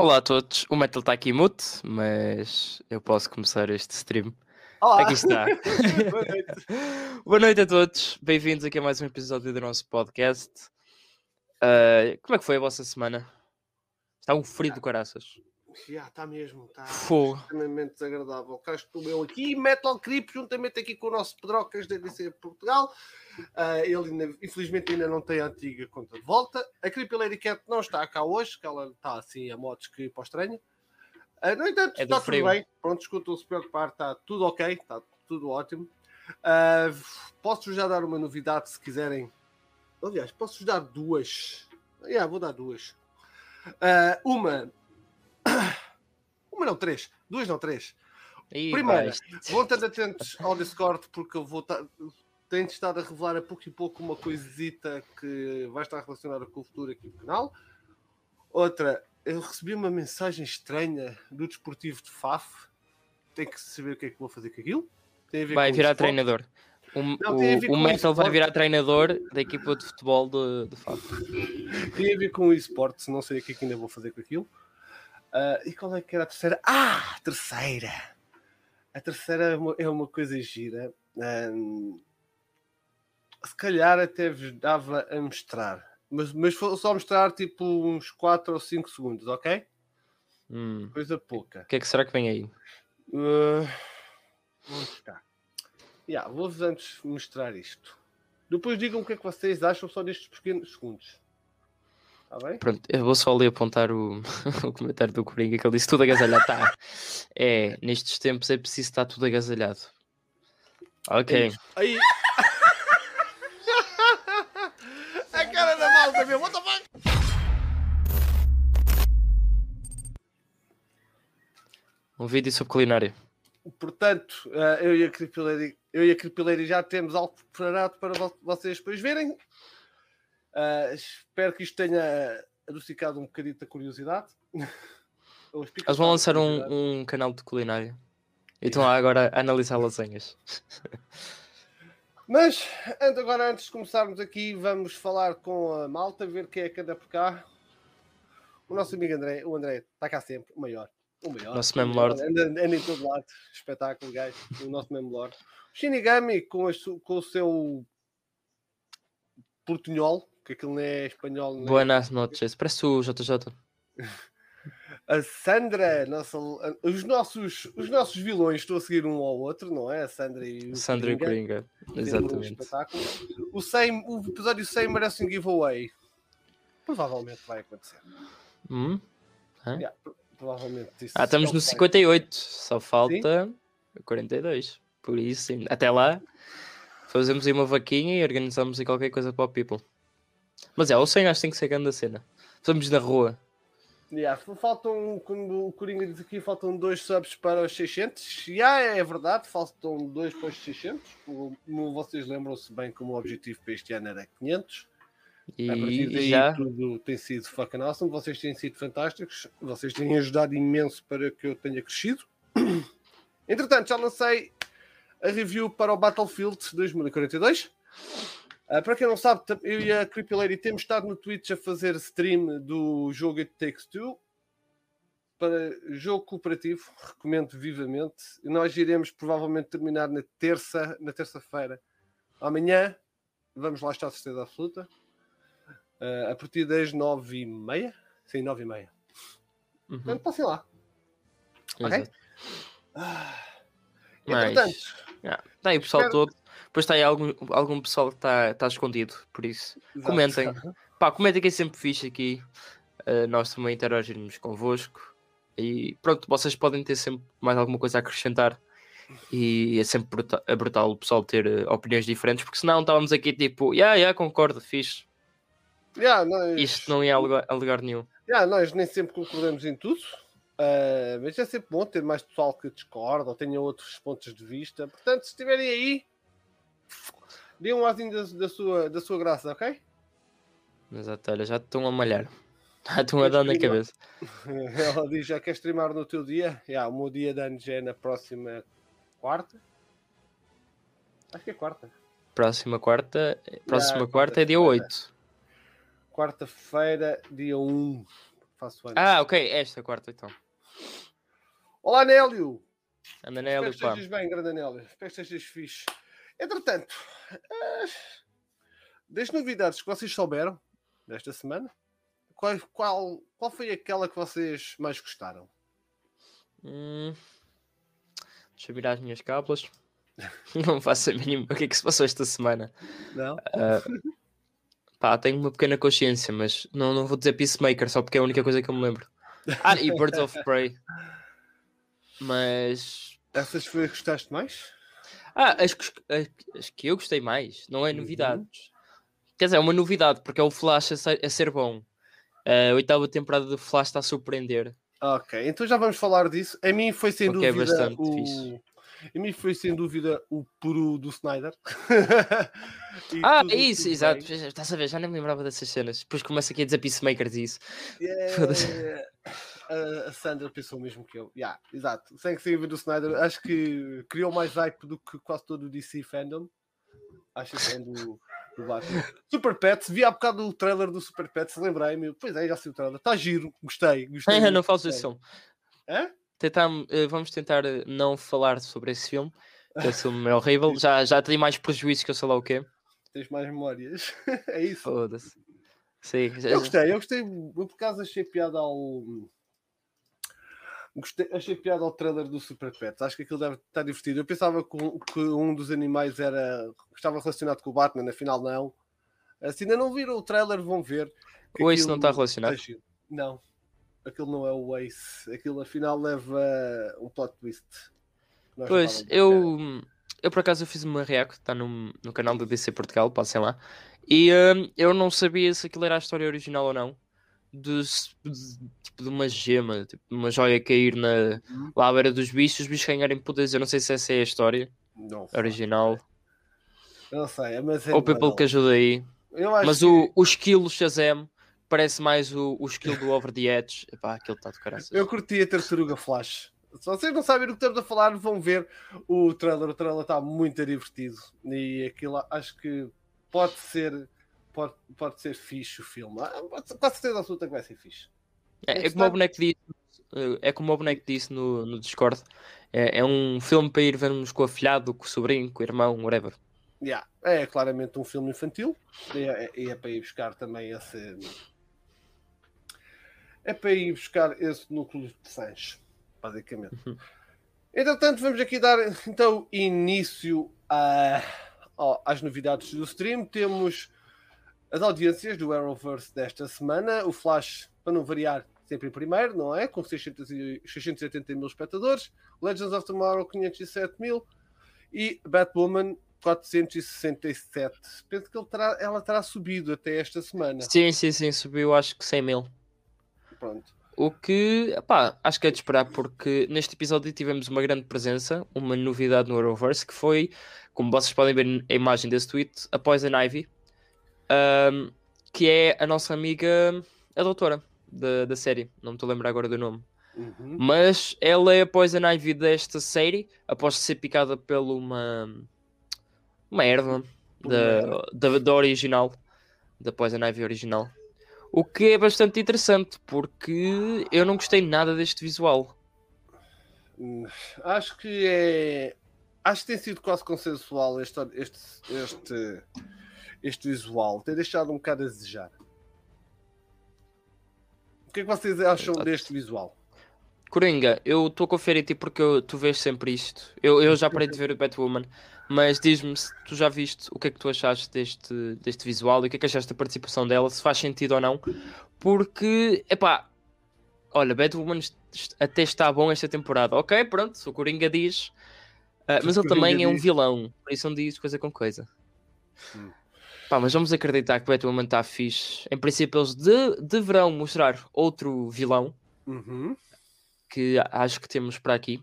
Olá a todos, o Metal está aqui mute, mas eu posso começar este stream. Olá. Aqui está. Boa noite. Boa noite a todos, bem-vindos aqui a mais um episódio do nosso podcast. Como é que foi a vossa semana? Está um frio do caraças. Está mesmo, está extremamente desagradável. Cá estou eu aqui, Metal Creep, juntamente aqui com o nosso Pedrocas da DC Portugal. Ele ainda, infelizmente ainda não tem a antiga conta de volta. A Creepy Lady Cat não está cá hoje, que ela está assim a modos que ir para o estranho. No entanto, está tudo bem. Pronto, escutam, se preocupar, está tudo ok, está tudo ótimo. Posso já dar uma novidade se quiserem. Aliás, posso dar duas. Vou dar duas. Duas não, três. Primeiro, vão estar atentos ao Discord, porque eu vou estar... Tenho estado a revelar a pouco e pouco uma coisita que vai estar relacionada com o futuro aqui no canal. Outra, eu recebi uma mensagem estranha do desportivo de Faf. Tenho que saber o que é que vou fazer com aquilo. Tem a ver vai com virar treinador. O Metal vai virar treinador da equipa de futebol de Faf. Tem a ver com o esportes, não sei o que é que ainda vou fazer com aquilo. E qual é que era a terceira? A terceira! A terceira é uma coisa gira. Se calhar até vos dava a mostrar. Mas só mostrar tipo uns 4 ou 5 segundos, ok? Coisa pouca. O que é que será que vem aí? Vamos ficar. Vou-vos antes mostrar isto. Depois digam o que é que vocês acham só destes pequenos segundos. Tá bem? Pronto, eu vou só ali apontar o comentário do Coringa, que ele disse tudo agasalhado. Tá. Nestes tempos é preciso estar tudo agasalhado. Ok. Aí. A cara da malta, meu. What the fuck? Um vídeo sobre culinária. Portanto, eu e a Creepy Lady já temos algo preparado para vocês depois verem. Espero que isto tenha adocicado um bocadinho da curiosidade. Eles vão lançar um canal de culinária e estão agora a analisar lasanhas. Mas agora, antes de começarmos aqui, vamos falar com a malta, ver quem é que anda por cá. O nosso amigo André, o André está cá sempre, o maior. Nosso Memelord. Anda em todo lado, espetáculo, gajo. O nosso Memelord. Shinigami com o seu portunhol. Que aquilo não é espanhol. Não é... Buenas noches. Parece o JJ. A Sandra, os nossos vilões, estou a seguir um ao outro, não é? A Sandra e o Sandra Coringa. Exatamente. Um o episódio 100 merece um giveaway. Provavelmente vai acontecer. Provavelmente isso. Estamos no 58, só falta 42. Por isso, até lá, fazemos aí uma vaquinha e organizamos aí qualquer coisa para o people. Mas o 100 acho que tem que ser grande a cena. Estamos na rua. Faltam, quando o Coringa diz aqui, faltam 2 subs para os 600. É verdade, faltam 2 para os 600. Como vocês lembram-se bem, como o objetivo para este ano era 500. E a partir daí tudo tem sido fucking awesome. Vocês têm sido fantásticos. Vocês têm ajudado imenso para que eu tenha crescido. Entretanto, já lancei a review para o Battlefield 2042. Para quem não sabe, eu e a Creepy Lady temos estado no Twitch a fazer stream do jogo It Takes Two, para jogo cooperativo, recomendo vivamente. E nós iremos provavelmente terminar na terça-feira. Amanhã vamos lá estar, certeza absoluta, a partir das 9h30. Sim, 9h30. Portanto, passem lá. Ok? Está aí o pessoal todo. Depois está aí algum pessoal que está escondido, por isso. Exato. Comentem. Comentem que é sempre fixe aqui. Nós também interagirmos convosco. E pronto, vocês podem ter sempre mais alguma coisa a acrescentar. E é sempre brutal o pessoal ter opiniões diferentes, porque senão estávamos aqui tipo, concordo, fixe. Isto não ia a lugar nenhum. Nós nem sempre concordamos em tudo. Mas é sempre bom ter mais pessoal que discorda ou tenha outros pontos de vista. Portanto, se estiverem aí, dê um asinho da sua graça, ok? Exato, olha, já estão a malhar. Já estão a dar na cabeça. Ela diz, já quer streamar no teu dia? O meu dia de anos é na próxima quarta. Acho que é quarta. Próxima quarta é dia 8. Quarta-feira, dia 1. faço antes. Ah, ok, esta quarta então. Olá, Nélio! Anda, Nélio, pá. Espero que estejas bem, grande Nélio. Espero que estejas fixe. Entretanto, das novidades que vocês souberam desta semana, qual foi aquela que vocês mais gostaram? Deixa eu virar as minhas cábulas. Não faço a mínima o que é que se passou esta semana. Não? Pá, tenho uma pequena consciência, mas não vou dizer Peacemaker, só porque é a única coisa que eu me lembro. Ah, e Birds of Prey. Mas... essas foi as que gostaste mais? Ah, as que eu gostei mais. Não é novidades. Quer dizer, é uma novidade, porque é o Flash a ser bom. A oitava temporada do Flash está a surpreender. Ok, então já vamos falar disso. A mim foi sem dúvida... é bastante fixe. A mim foi sem dúvida o peru do Snyder. Isso, exato. Estás a ver, já nem me lembrava dessas cenas. Depois começa aqui a dizer Peacemakers e isso. A Sandra pensou o mesmo que eu. Yeah, exato. Sem dúvida do Snyder. Acho que criou mais hype do que quase todo o DC fandom. Acho que é do Batman. Super Pets. Vi há bocado o trailer do Super Pets. Lembrei-me. Pois é, já sei o trailer. Está giro. Gostei. Não faz o som. Hã? Vamos tentar não falar sobre esse filme, que esse filme é horrível. Já tenho mais prejuízo que eu sei lá o quê. Tens mais memórias. É isso. Foda-se. Sim, eu gostei. Eu por acaso achei piada ao... achei piada ao trailer do Super Pets. Acho que aquilo deve estar divertido. Eu pensava que um dos animais estava relacionado com o Batman, afinal não. Se ainda não viram o trailer, vão ver. O Ace não está relacionado? Não. Aquilo não é o Ace, aquilo afinal leva um plot twist. Pois, eu por acaso fiz uma react, está no canal do DC Portugal, passem lá, e eu não sabia se aquilo era a história original ou não, de uma gema, de uma joia cair lá à beira dos bichos, os bichos ganharem poderes. Eu não sei se essa é a história original. Não sei, mas é... ou people que ajuda aí. Mas o esquilo Shazam parece mais o skill do Over the Edge. Epá, aquele tá de caraças. Eu curti a Tartaruga Flash. Se vocês não sabem do que estamos a falar, vão ver o trailer. O trailer está muito divertido. E aquilo acho que pode ser fixe o filme. Com a certeza absoluta que vai ser fixe. É como o boneco disse no Discord. É um filme para ir vermos com o afilhado, com o sobrinho, com o irmão, whatever. Yeah. É claramente um filme infantil. E é para ir buscar também esse... é para ir buscar esse núcleo de fãs, basicamente. Entretanto, vamos aqui dar então início às novidades do stream. Temos as audiências do Arrowverse desta semana. O Flash, para não variar, sempre em primeiro, não é? Com 680 mil espectadores. Legends of Tomorrow, 507 mil. E Batwoman, 467. Penso que ela terá subido até esta semana. Sim. Subiu, acho que 100 mil. Pronto. O que, pá, acho que é de esperar, porque neste episódio tivemos uma grande presença, uma novidade no Arrowverse, que foi, como vocês podem ver a imagem desse tweet, a Poison Ivy, que é a nossa amiga, a doutora da série, não me estou a lembrar agora do nome. Uhum. Mas ela é a Poison Ivy desta série, após ser picada por uma erva da original, da Poison Ivy original. O que é bastante interessante, porque eu não gostei nada deste visual. Acho que tem sido quase consensual este visual. Tem deixado um bocado a desejar. O que é que vocês acham deste visual? Coringa, eu estou a conferir-te porque tu vês sempre isto. Eu já parei de ver o Batwoman, mas diz-me se tu já viste o que é que tu achaste deste visual e o que é que achaste da participação dela, se faz sentido ou não. Porque, epá, olha, Batwoman até está bom esta temporada. Ok, pronto, o Coringa diz, mas ele também é um vilão, por isso não diz coisa com coisa. Pá, mas vamos acreditar que Batwoman está fixe. Em princípio, eles deverão mostrar outro vilão. Que acho que temos para aqui.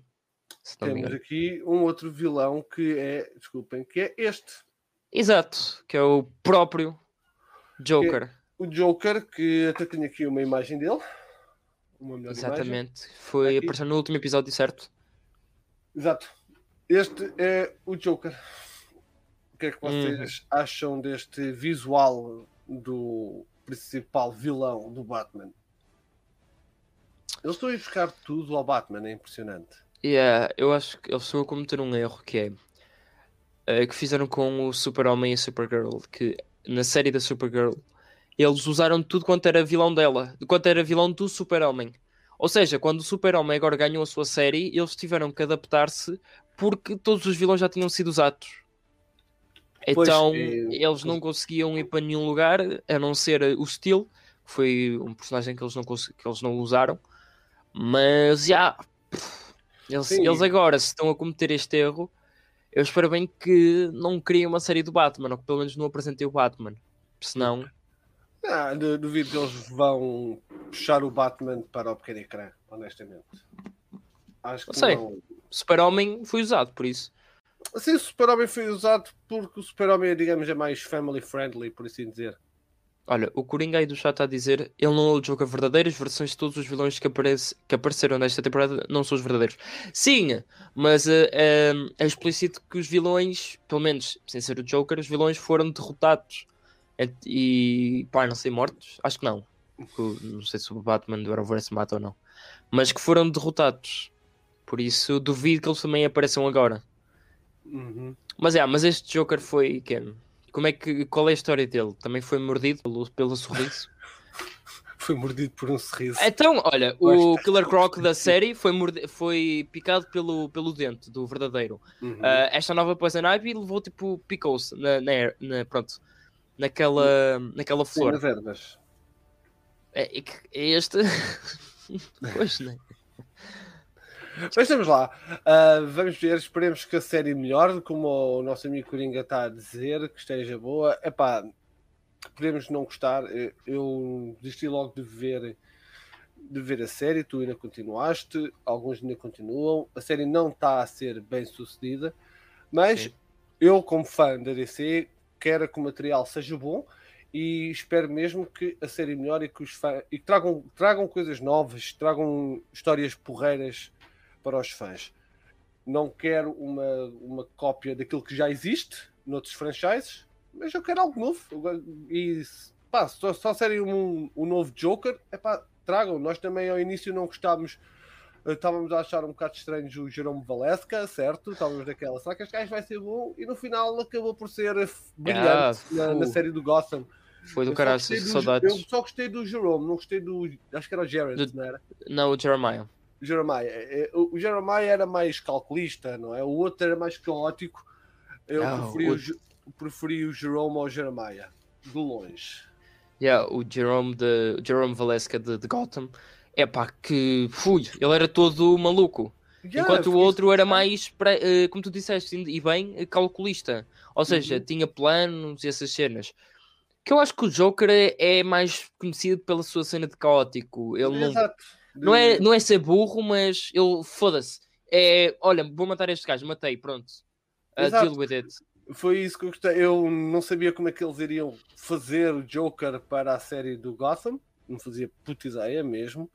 Temos aqui um outro vilão que é este. Exato, que é o próprio Joker. O Joker, que até tenho aqui uma imagem dele. Uma melhor imagem. Exatamente, foi aparecendo no último episódio, certo? Exato. Este é o Joker. O que é que vocês acham deste visual do principal vilão do Batman? Eles estão a ir buscar tudo ao Batman, é impressionante. Eu acho que eles estão a cometer um erro que é que fizeram com o Super-Homem e a Supergirl, que na série da Supergirl eles usaram tudo quanto era vilão dela, quanto era vilão do Super-Homem. Ou seja, quando o Super-Homem agora ganhou a sua série, eles tiveram que adaptar-se porque todos os vilões já tinham sido usados. Então, eles não conseguiam ir para nenhum lugar, a não ser o Steel, que foi um personagem que eles não usaram. Mas, eles agora, se estão a cometer este erro, eu espero bem que não criem uma série do Batman, ou que pelo menos não apresentem o Batman. Senão... duvido que eles vão puxar o Batman para o pequeno ecrã, honestamente. Acho que não. O Super-Homem foi usado por isso. Sim, o Super-Homem foi usado porque o Super-Homem, digamos, é mais family-friendly, por assim dizer. Olha, o Coringa aí do chat está a dizer, ele não é o Joker verdadeiro, as versões de todos os vilões que apareceram nesta temporada não são os verdadeiros. Sim, mas é explícito que os vilões, pelo menos sem ser o Joker, os vilões foram derrotados. E pá, não sei, mortos? Acho que não. Não sei se o Batman do Arrowverse mata ou não. Mas que foram derrotados. Por isso duvido que eles também apareçam agora. Uhum. Mas este Joker foi... Qual é a história dele? Também foi mordido pelo sorriso? Foi mordido por um sorriso. Então, olha, o Killer Croc da série foi picado pelo dente do verdadeiro. Uhum. Esta nova Poison Ivy levou tipo... picou-se pronto. Naquela flor. Nas ervas. É este. Pois, né? Mas estamos lá. Vamos ver, esperemos que a série melhore, como o nosso amigo Coringa está a dizer, que esteja boa. Epá, podemos não gostar. Eu desisti logo de ver a série, tu ainda continuaste, alguns ainda continuam. A série não está a ser bem sucedida, mas sim, eu, como fã da DC, quero que o material seja bom e espero mesmo que a série melhore e que os fãs e que tragam coisas novas, tragam histórias porreiras para os fãs. Não quero uma cópia daquilo que já existe noutros franchises, mas eu quero algo novo. E pá, só serem um novo Joker, tragam. Nós também ao início não gostávamos, estávamos a achar um bocado estranhos o Jerome Valeska, certo? Estávamos naquela, será que este gajo vai ser bom? E no final acabou por ser brilhante na série do Gotham. Foi do caralho, saudades. Eu só gostei do Jerome, não gostei do... Acho que era o Jared, não era? Não, o Jeremiah. O Jeremiah era mais calculista, não é? O outro era mais caótico. Eu preferi o Jerome ao Jeremiah, de longe. O Jerome Valeska de Gotham. Ele era todo maluco. Enquanto o outro era mais, como tu disseste, e bem, calculista. Ou seja, tinha planos e essas cenas. Que eu acho que o Joker é mais conhecido pela sua cena de caótico. Ele não é ser burro, mas ele, foda-se. Olha, vou matar este gajo, matei, pronto. Deal with it. Foi isso que eu gostei. Eu não sabia como é que eles iriam fazer o Joker para a série do Gotham. Me fazia puta ideia mesmo.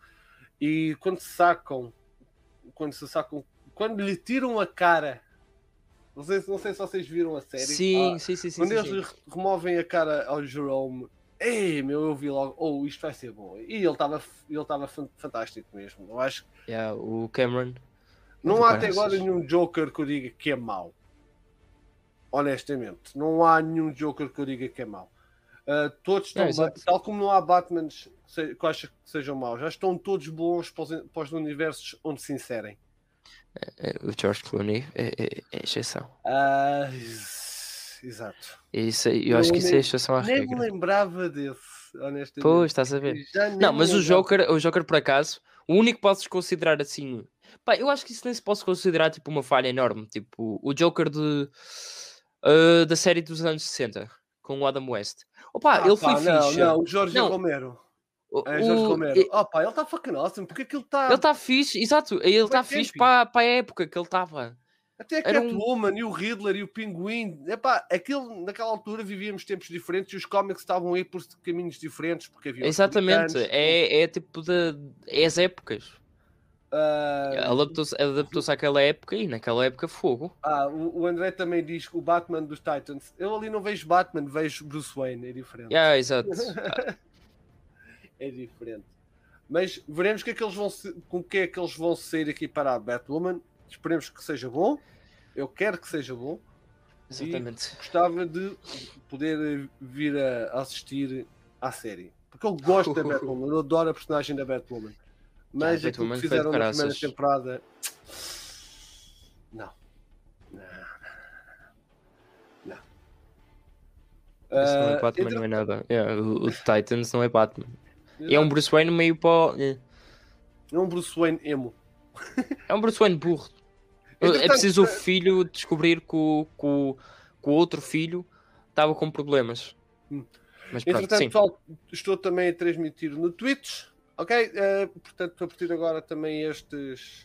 E quando lhe tiram a cara, não sei se vocês viram a série. Sim. Quando eles removem a cara ao Jerome, eu vi logo, isto vai ser bom. E ele estava fantástico mesmo. Eu acho que o Cameron. Não há até agora nenhum Joker que eu diga que é mau. Honestamente, não há nenhum Joker que eu diga que é mau. Todos estão bem, tal como não há Batmans que acho que sejam maus, já estão todos bons para os universos onde se inserem. O George Clooney é exceção. Exato. Isso é exceção à regra. Nem me lembrava desse, honestamente. Pois, estás a ver. Não, mas o Joker, por acaso, o único que posso considerar assim... eu acho que isso nem se pode considerar tipo uma falha enorme. Tipo, o Joker da série dos anos 60, com o Adam West. Ele foi fixe. Não, o Jorge Romero. Jorge Romero. Ele está fucking awesome. Porque aquilo está... Ele está fixe, exato. Ele está fixe para a época que ele estava. Até a Catwoman e o Riddler e o Pinguim. Naquela altura vivíamos tempos diferentes e os cómics estavam aí por caminhos diferentes. Porque havia exatamente. É tipo as épocas. Adaptou-se àquela época e naquela época fogo. O André também diz que o Batman dos Titans. Eu ali não vejo Batman, vejo Bruce Wayne, é diferente. Exato. É diferente. Mas veremos que é que eles vão se, com o que é que eles vão sair aqui para a Batwoman. Esperemos que seja bom. Eu quero que seja bom. Exatamente. E gostava de poder vir a assistir à série. Porque eu gosto da Batwoman. Eu adoro a personagem da Batwoman. Mas o que fizeram na primeira temporada... Não. Isso não é Batman, não é nada. Yeah, o Titans não é Batman. É um Bruce Wayne meio pó. É um Bruce Wayne emo. É um Bruce Wayne burro. É preciso o filho descobrir que o outro filho estava com problemas. Mas pronto, entretanto, sim. Pessoal, estou também a transmitir no Twitch. Ok? Portanto, a partir de agora também estes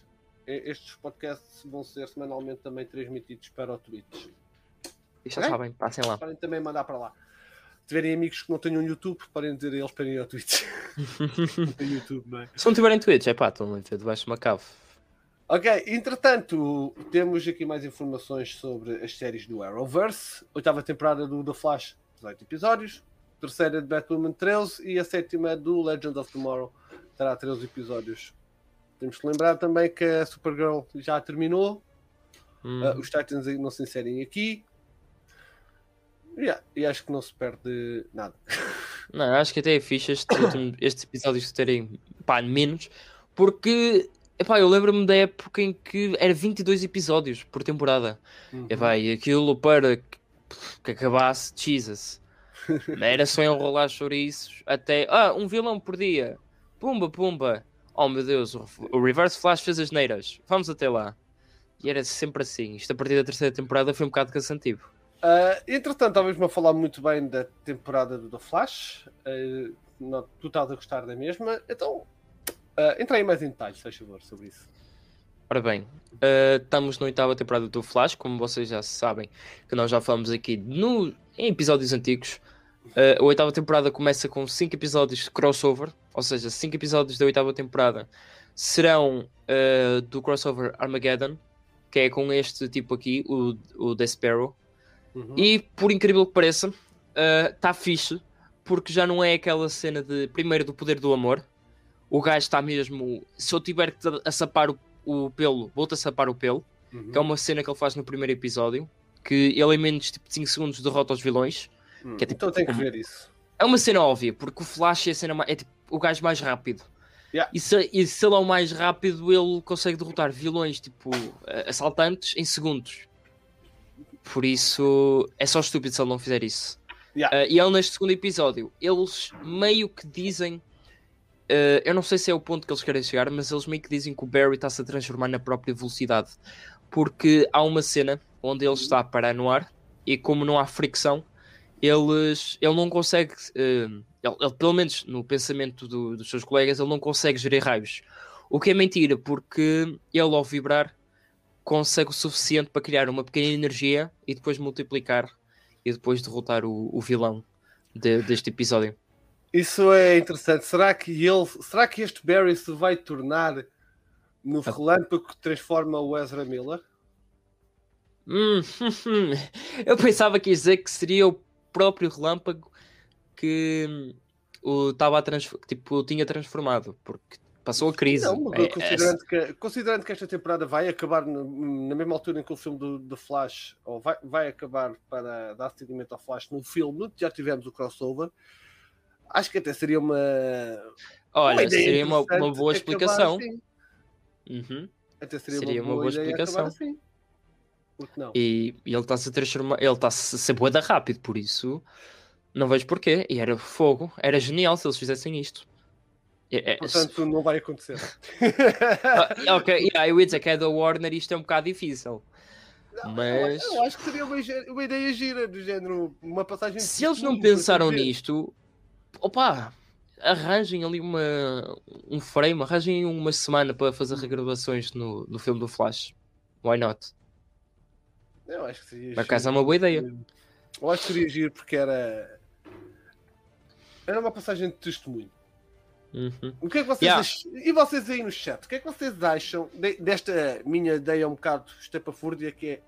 podcasts vão ser semanalmente também transmitidos para o Twitch. E já sabem, passem lá. Podem também mandar para lá. Se tiverem amigos que não tenham YouTube, podem dizer a eles para ir ao Twitch. Não tem YouTube, não é? Se não tiverem Twitch, é pá, estão muito debaixo de uma cave. Ok, entretanto, temos aqui mais informações sobre as séries do Arrowverse. 8ª temporada do The Flash, 18 episódios. 3ª de Batwoman, 13. E a 7ª do Legend of Tomorrow, terá 13 episódios. Temos que lembrar também que a Supergirl já terminou. Os Titans não se inserem aqui. Yeah, e acho que não se perde nada. Não, acho que até é fixe estes episódios terem pá, menos, porque epá, eu lembro-me da época em que era 22 episódios por temporada. Uhum. Epá, e aquilo para que acabasse, Jesus. Era só enrolar chouriços até... Ah, um vilão por dia. Pumba, pumba. Oh meu Deus, o Reverse Flash fez as neiras. Vamos até lá. E era sempre assim. Isto a partir da 3ª temporada foi um bocado cansativo. Entretanto, estávamos a falar muito bem da temporada do The Flash. Tu estás a gostar da mesma. Então, entra aí mais em detalhes, faz favor, sobre isso. Ora bem, estamos na 8ª temporada do Flash. Como vocês já sabem, que nós já falamos aqui em episódios antigos. A 8ª temporada começa com 5 episódios de crossover. Ou seja, 5 episódios da 8ª temporada serão do crossover Armageddon, que é com este tipo aqui, o Despero. Uhum. E, por incrível que pareça, está fixe, porque já não é aquela cena de, primeiro, do poder do amor. O gajo está mesmo... Se eu tiver que assapar o pelo, vou-te assapar o pelo. Uhum. Que é uma cena que ele faz no primeiro episódio, que ele em menos tipo, de 5 segundos derrota os vilões. Que é, tipo, então tem que ver isso. É uma cena óbvia, porque o Flash é, a cena mais, é tipo, o gajo mais rápido. Yeah. E se ele é o mais rápido, ele consegue derrotar vilões, tipo, assaltantes, em segundos. Por isso, é só estúpido se ele não fizer isso. Yeah. E ele, neste segundo episódio, eles meio que dizem... eu não sei se é o ponto que eles querem chegar, mas eles meio que dizem que o Barry está-se a transformar na própria velocidade. Porque há uma cena onde ele está a parar no ar, e como não há fricção, ele não consegue... ele, pelo menos no pensamento dos seus colegas, ele não consegue gerir raios. O que é mentira, porque ele, ao vibrar, consegue o suficiente para criar uma pequena energia e depois multiplicar e depois derrotar o vilão deste episódio. Isso é interessante. Será que este Barry se vai tornar no relâmpago que transforma o Ezra Miller? Eu pensava que ia dizer que seria o próprio relâmpago que tinha transformado, porque passou a crise. Não, considerando que esta temporada vai acabar na mesma altura em que o filme do Flash, ou vai acabar para dar seguimento ao Flash no filme, já tivemos o crossover, acho que até seria uma... Olha, seria uma boa explicação. Assim. Uhum. Até seria uma boa explicação. Assim. Porque não? E ele está-se a transformar, ele está-se a ser boeda rápido, por isso não vejo porquê. E era fogo, era genial se eles fizessem isto. Portanto, não vai acontecer. Ok, eu ia dizer que é da Warner, isto é um bocado difícil. Não, mas... eu acho que seria uma ideia gira, do género, uma passagem... Se eles não pensaram nisto, opa, arranjem ali um frame, arranjem uma semana para fazer regravações no filme do Flash. Why not? Eu acho que seria giro. Por acaso é uma boa ideia. Eu acho que seria giro porque era uma passagem de testemunho. Uhum. O que é que vocês acham? E vocês aí no chat, o que é que vocês acham desta minha ideia um bocado estapafúrdia, que é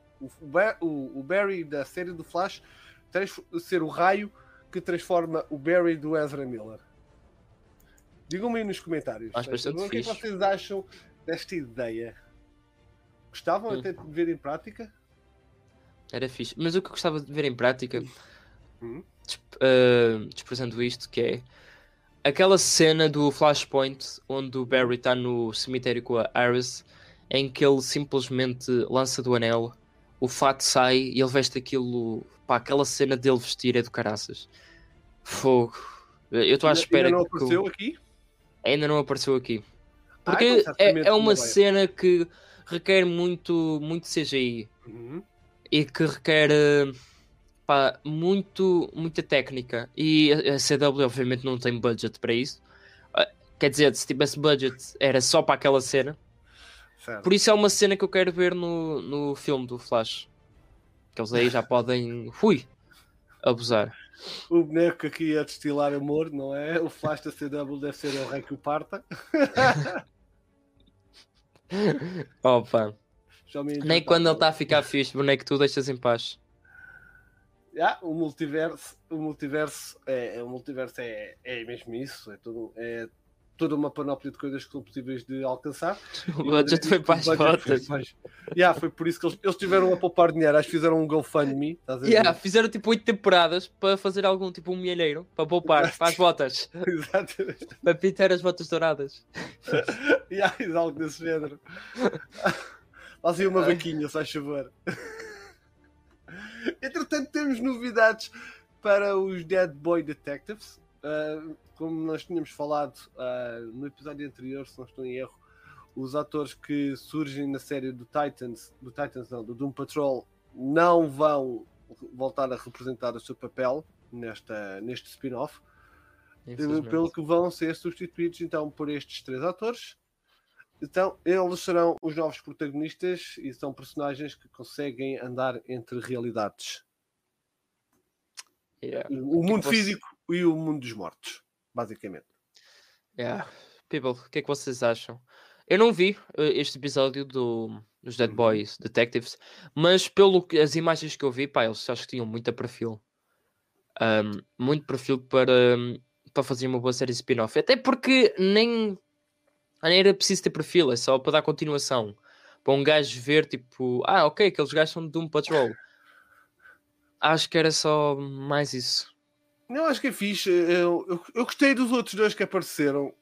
o Barry da série do Flash ser o raio que transforma o Barry do Ezra Miller? Digam-me aí nos comentários. O que vocês acham desta ideia? Gostavam até de ver em prática? Era fixe. Mas o que eu gostava de ver em prática, desprezando isto, que é aquela cena do Flashpoint onde o Barry está no cemitério com a Iris, em que ele simplesmente lança do anel, o fato sai e ele veste aquilo. Pá, aquela cena dele vestir é do caraças. Fogo. Eu estou à espera. Ainda não apareceu aqui? Ainda não apareceu aqui. Porque é uma cena que requer muito CGI. E que requer muita técnica. E a CW obviamente não tem budget para isso. Quer dizer, se tivesse budget era só para aquela cena. Certo. Por isso é uma cena que eu quero ver no filme do Flash. Que eles aí já podem abusar. O boneco aqui a destilar amor, não é? O Flash da CW deve ser o Rei que o parta. Opa. Nem quando ele está a ficar fixe, boneco, tu deixas em paz. Ah, o multiverso é mesmo isso. É tudo, é toda uma panóplia de coisas que são possíveis de alcançar. O budget foi para as botas. Foi por isso que eles tiveram a poupar dinheiro. Acho que fizeram um GoFundMe. Fizeram tipo 8 temporadas para fazer algum tipo um milheiro, para poupar, para as botas. Exatamente. Para pintar as botas douradas. Algo desse género. Fazia uma vaquinha, se faz favor. Entretanto, temos novidades para os Dead Boy Detectives. Como nós tínhamos falado no episódio anterior, se não estou em erro, os atores que surgem na série do Doom Patrol, não vão voltar a representar o seu papel neste spin-off, pelo que vão ser substituídos então por estes 3 atores. Então, eles serão os novos protagonistas e são personagens que conseguem andar entre realidades. O mundo físico e o mundo dos mortos, basicamente. People, o que é que vocês acham? Eu não vi este episódio dos Dead Boys Detectives, mas pelo que as imagens que eu vi, eles acho que tinham muito perfil. Muito perfil para fazer uma boa série de spin-off. Até porque nem era preciso ter perfil, é só para dar continuação. Para um gajo ver, tipo... aqueles gajos são de Doom Patrol. Acho que era só mais isso. Não, acho que é fixe. Eu gostei dos outros 2 que apareceram.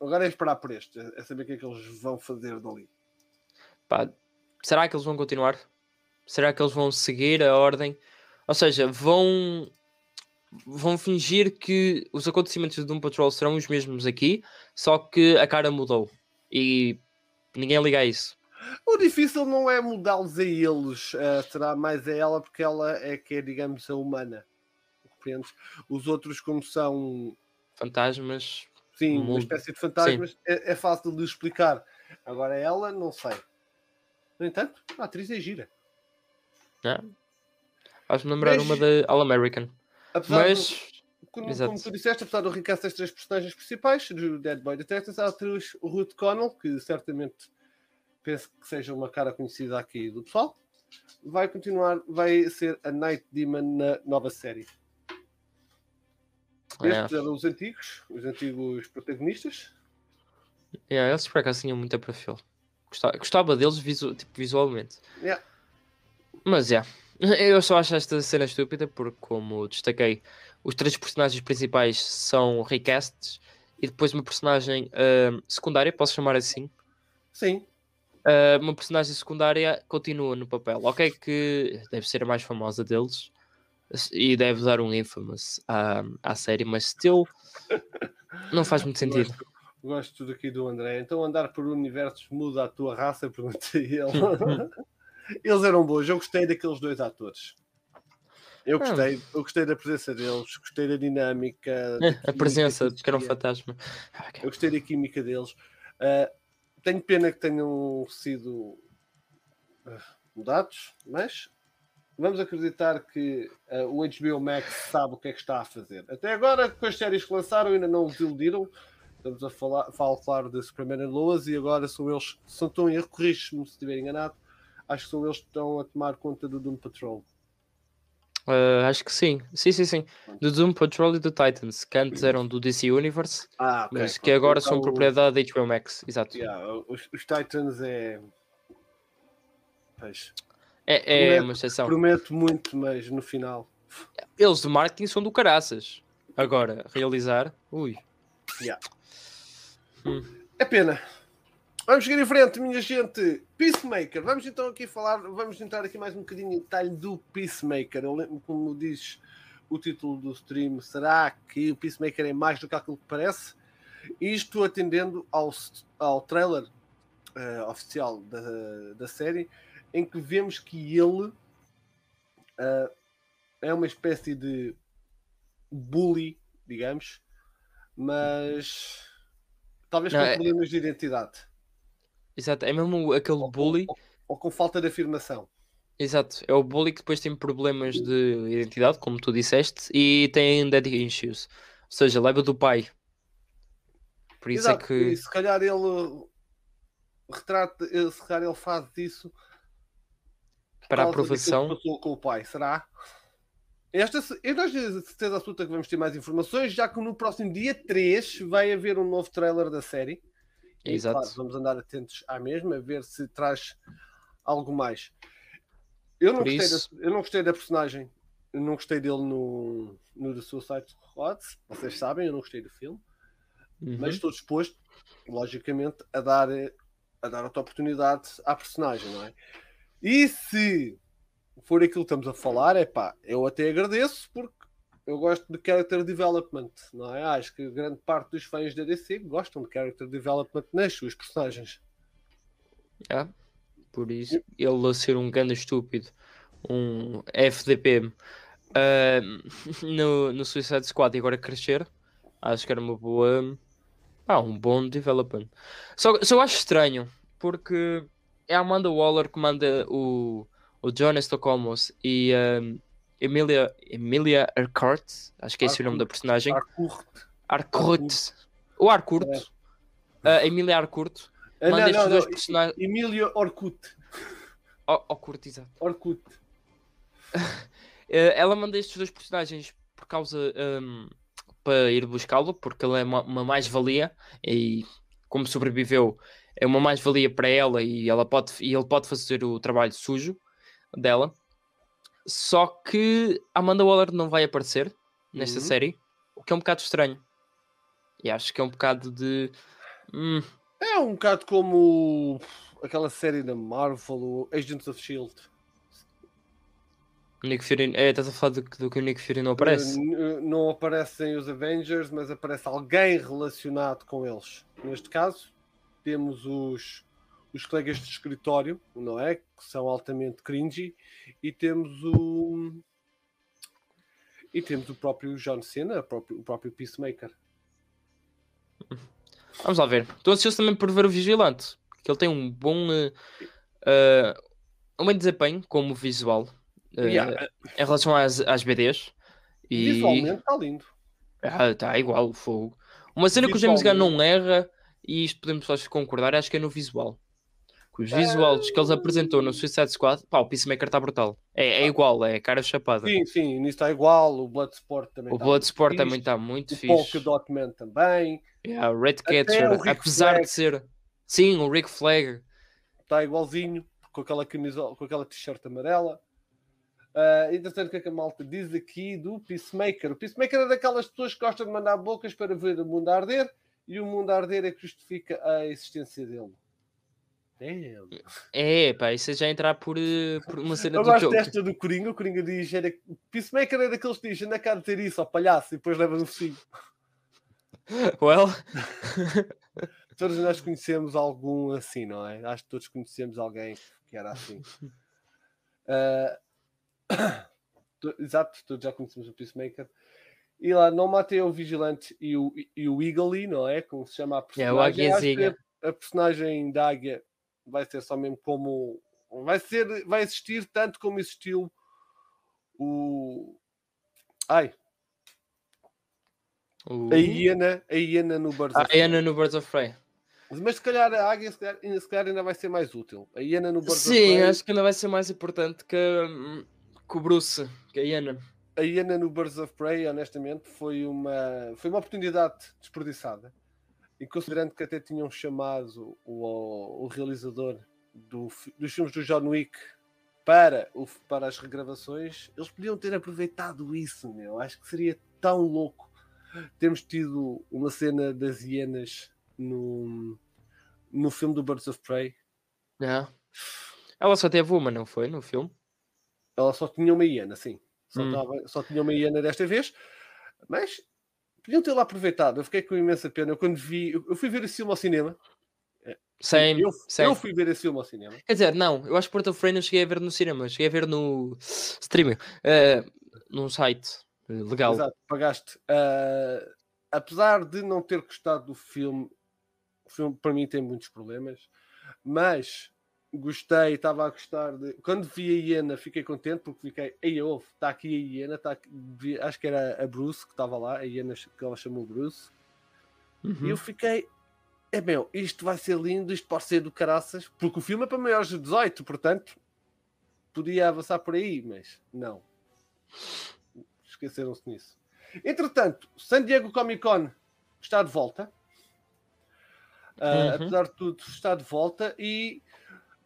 Agora é esperar por este. É saber o que é que eles vão fazer dali. Será que eles vão continuar? Será que eles vão seguir a ordem? Ou seja, vão fingir que os acontecimentos de Doom Patrol serão os mesmos aqui, só que a cara mudou e ninguém liga a isso. O difícil não é mudá-los a eles, será mais a ela, porque ela é que é, digamos, a humana. Os outros, como são fantasmas, sim, uma espécie de fantasmas, é fácil de explicar. Agora ela, não sei. No entanto, a atriz é gira. Faz-me lembrar uma da All American. Como tu disseste, apesar do recaste das 3 personagens principais do Dead Boy Detectives, a atriz Ruth Connell, que certamente penso que seja uma cara conhecida aqui do pessoal, vai ser a Night Demon na nova série. Estes eram os antigos protagonistas. Eles por acaso tinham muito perfil. Gostava deles visualmente. Mas eu só acho esta cena estúpida porque, como destaquei, os 3 personagens principais são recasts e depois uma personagem secundária, posso chamar assim? Sim. Uma personagem secundária continua no papel. Ok, que deve ser a mais famosa deles e deve dar um infamous à série, mas still não faz muito sentido. Gosto daqui do André. Então andar por universos muda a tua raça? Perguntei ele. Eles eram bons, eu gostei daqueles 2 atores. Eu gostei da presença deles, gostei da dinâmica. A presença, porque era um fantasma. Eu gostei da química deles. Tenho pena que tenham sido mudados, mas vamos acreditar que o HBO Max sabe o que é que está a fazer. Até agora, com as séries que lançaram, ainda não os iludiram. Estamos a falar de Superman and Lois e agora são eles, são tão erro, corrige-me se estiver enganado. Acho que são eles que estão a tomar conta do Doom Patrol. Acho que sim. Sim. Do Doom Patrol e do Titans, que antes eram do DC Universe, okay, mas que agora então, são propriedade da HBO Max. Exato. Yeah, os Titans é... Pois. É uma exceção. Prometo muito, mas no final... Eles de marketing são do caraças. Agora, realizar... Ui. Yeah. É pena. Vamos seguir em frente, minha gente. Peacemaker. Vamos então aqui falar... Vamos entrar aqui mais um bocadinho em detalhe do Peacemaker. Eu lembro, como diz o título do stream, será que o Peacemaker é mais do que aquilo que parece? Isto atendendo ao trailer oficial da série, em que vemos que ele é uma espécie de bully, digamos, mas talvez com problemas de identidade. Exato, é mesmo aquele bully. Ou com falta de afirmação. Exato, é o bully que depois tem problemas de identidade, como tu disseste, e tem daddy issues. Ou seja, leva do pai. Por isso exato. É que... E se calhar ele retrata, se calhar ele faz isso para a aprovação com o pai, será? Eu tenho certeza absoluta que vamos ter mais informações, já que no próximo dia 3 vai haver um novo trailer da série. Exato. E, claro, vamos andar atentos à mesma, a ver se traz algo mais. Eu não gostei da personagem, eu não gostei dele no The Suicide Squad, vocês sabem, eu não gostei do filme, mas estou disposto, logicamente, a dar outra oportunidade à personagem, não é? E se for aquilo que estamos a falar, eu até agradeço, porque eu gosto de character development, não é? Acho que grande parte dos fãs da DC gostam de character development nas suas personagens. É, por isso ele a ser um ganda estúpido, um FDP no Suicide Squad e agora crescer, acho que era uma boa... um bom development. Só acho estranho, porque é a Amanda Waller que manda o John Stokamos e... Emilia Harcourt, acho que é esse o nome da personagem. Harcourt. Emilia Harcourt. Manda estes dois personagens. Emilia Harcourt. Harcourt, exato. Harcourt. Ela manda estes dois personagens por causa para ir buscá-lo, porque ele é uma mais-valia e como sobreviveu é uma mais-valia para ela e ele pode fazer o trabalho sujo dela. Só que Amanda Waller não vai aparecer nesta série, o que é um bocado estranho. E acho que é um bocado de... É um bocado como aquela série da Marvel, Agents of S.H.I.E.L.D. Nick Fury... estás a falar do que o Nick Fury não aparece? Não aparecem os Avengers, mas aparece alguém relacionado com eles. Neste caso, temos os colegas de escritório, não é? Que são altamente cringy, e temos o próprio John Cena, o próprio Peacemaker. Vamos lá ver. Estou ansioso também por ver o Vigilante, que ele tem um bom desempenho como visual em relação às BDs. E... Visualmente está lindo. Está igual o fogo. Uma cena que o James Gunn não erra, e isto podemos só concordar, acho que é no visual. Os visuals que eles apresentou no Suicide Squad, o Peacemaker está brutal. É igual, é cara chapada. Sim, nisso está igual. O Bloodsport também está muito fixe. O Polka Dot Man também. O Red Catcher, apesar de ser... Sim, o Rick Flag. Está igualzinho, com aquela camisola, com aquela t-shirt amarela. Interessante que a malta diz aqui do Peacemaker. O Peacemaker é daquelas pessoas que gostam de mandar bocas para ver o mundo arder, e o mundo arder é que justifica a existência dele. Isso já entrar por uma cena do Joker. Eu gosto desta do Coringa. O Coringa diz... O Peacemaker é daqueles que diz, anda cá de ter isso, ó palhaço, e depois leva no focinho. Todos nós conhecemos algum assim, não é? Acho que todos conhecemos alguém que era assim. Exato, todos já conhecemos o Peacemaker. E lá, não matei o Vigilante e o Eagle, não é? Como se chama a personagem. A personagem da águia vai ser só mesmo como... Vai existir tanto como existiu o... A hiena no Birds of Prey. A hiena no Birds of Prey. Mas se calhar a águia se calhar ainda vai ser mais útil. A hiena no Birds of Prey. Sim, acho que ainda vai ser mais importante que com o Bruce, que é a Iana. A Iana no Birds of Prey, honestamente, foi uma oportunidade desperdiçada. E considerando que até tinham chamado o realizador dos filmes do John Wick para as regravações, eles podiam ter aproveitado isso, meu. Acho que seria tão louco termos tido uma cena das hienas no filme do Birds of Prey. É. Ela só teve uma, não foi? No filme? Ela só tinha uma hiena, sim. Só tinha uma hiena desta vez, mas podiam ter lá aproveitado. Eu fiquei com imensa pena. Eu fui ver esse filme ao cinema. Same, eu fui ver esse filme ao cinema. Quer dizer, não, eu acho que Birds of Prey não cheguei a ver no cinema, cheguei a ver no streaming, num site legal. Exato, pagaste. Apesar de não ter gostado do filme, o filme para mim tem muitos problemas, mas gostei, estava a gostar de... Quando vi a hiena fiquei contente, porque fiquei, ei, ouve, está aqui a hiena, acho que era a Bruce que estava lá, a hiena que ela chamou Bruce, e eu fiquei, é meu, isto vai ser lindo, isto pode ser do caraças, porque o filme é para maiores de 18, portanto, podia avançar por aí, mas não. Esqueceram-se nisso. Entretanto, San Diego Comic Con está de volta. Apesar de tudo, está de volta e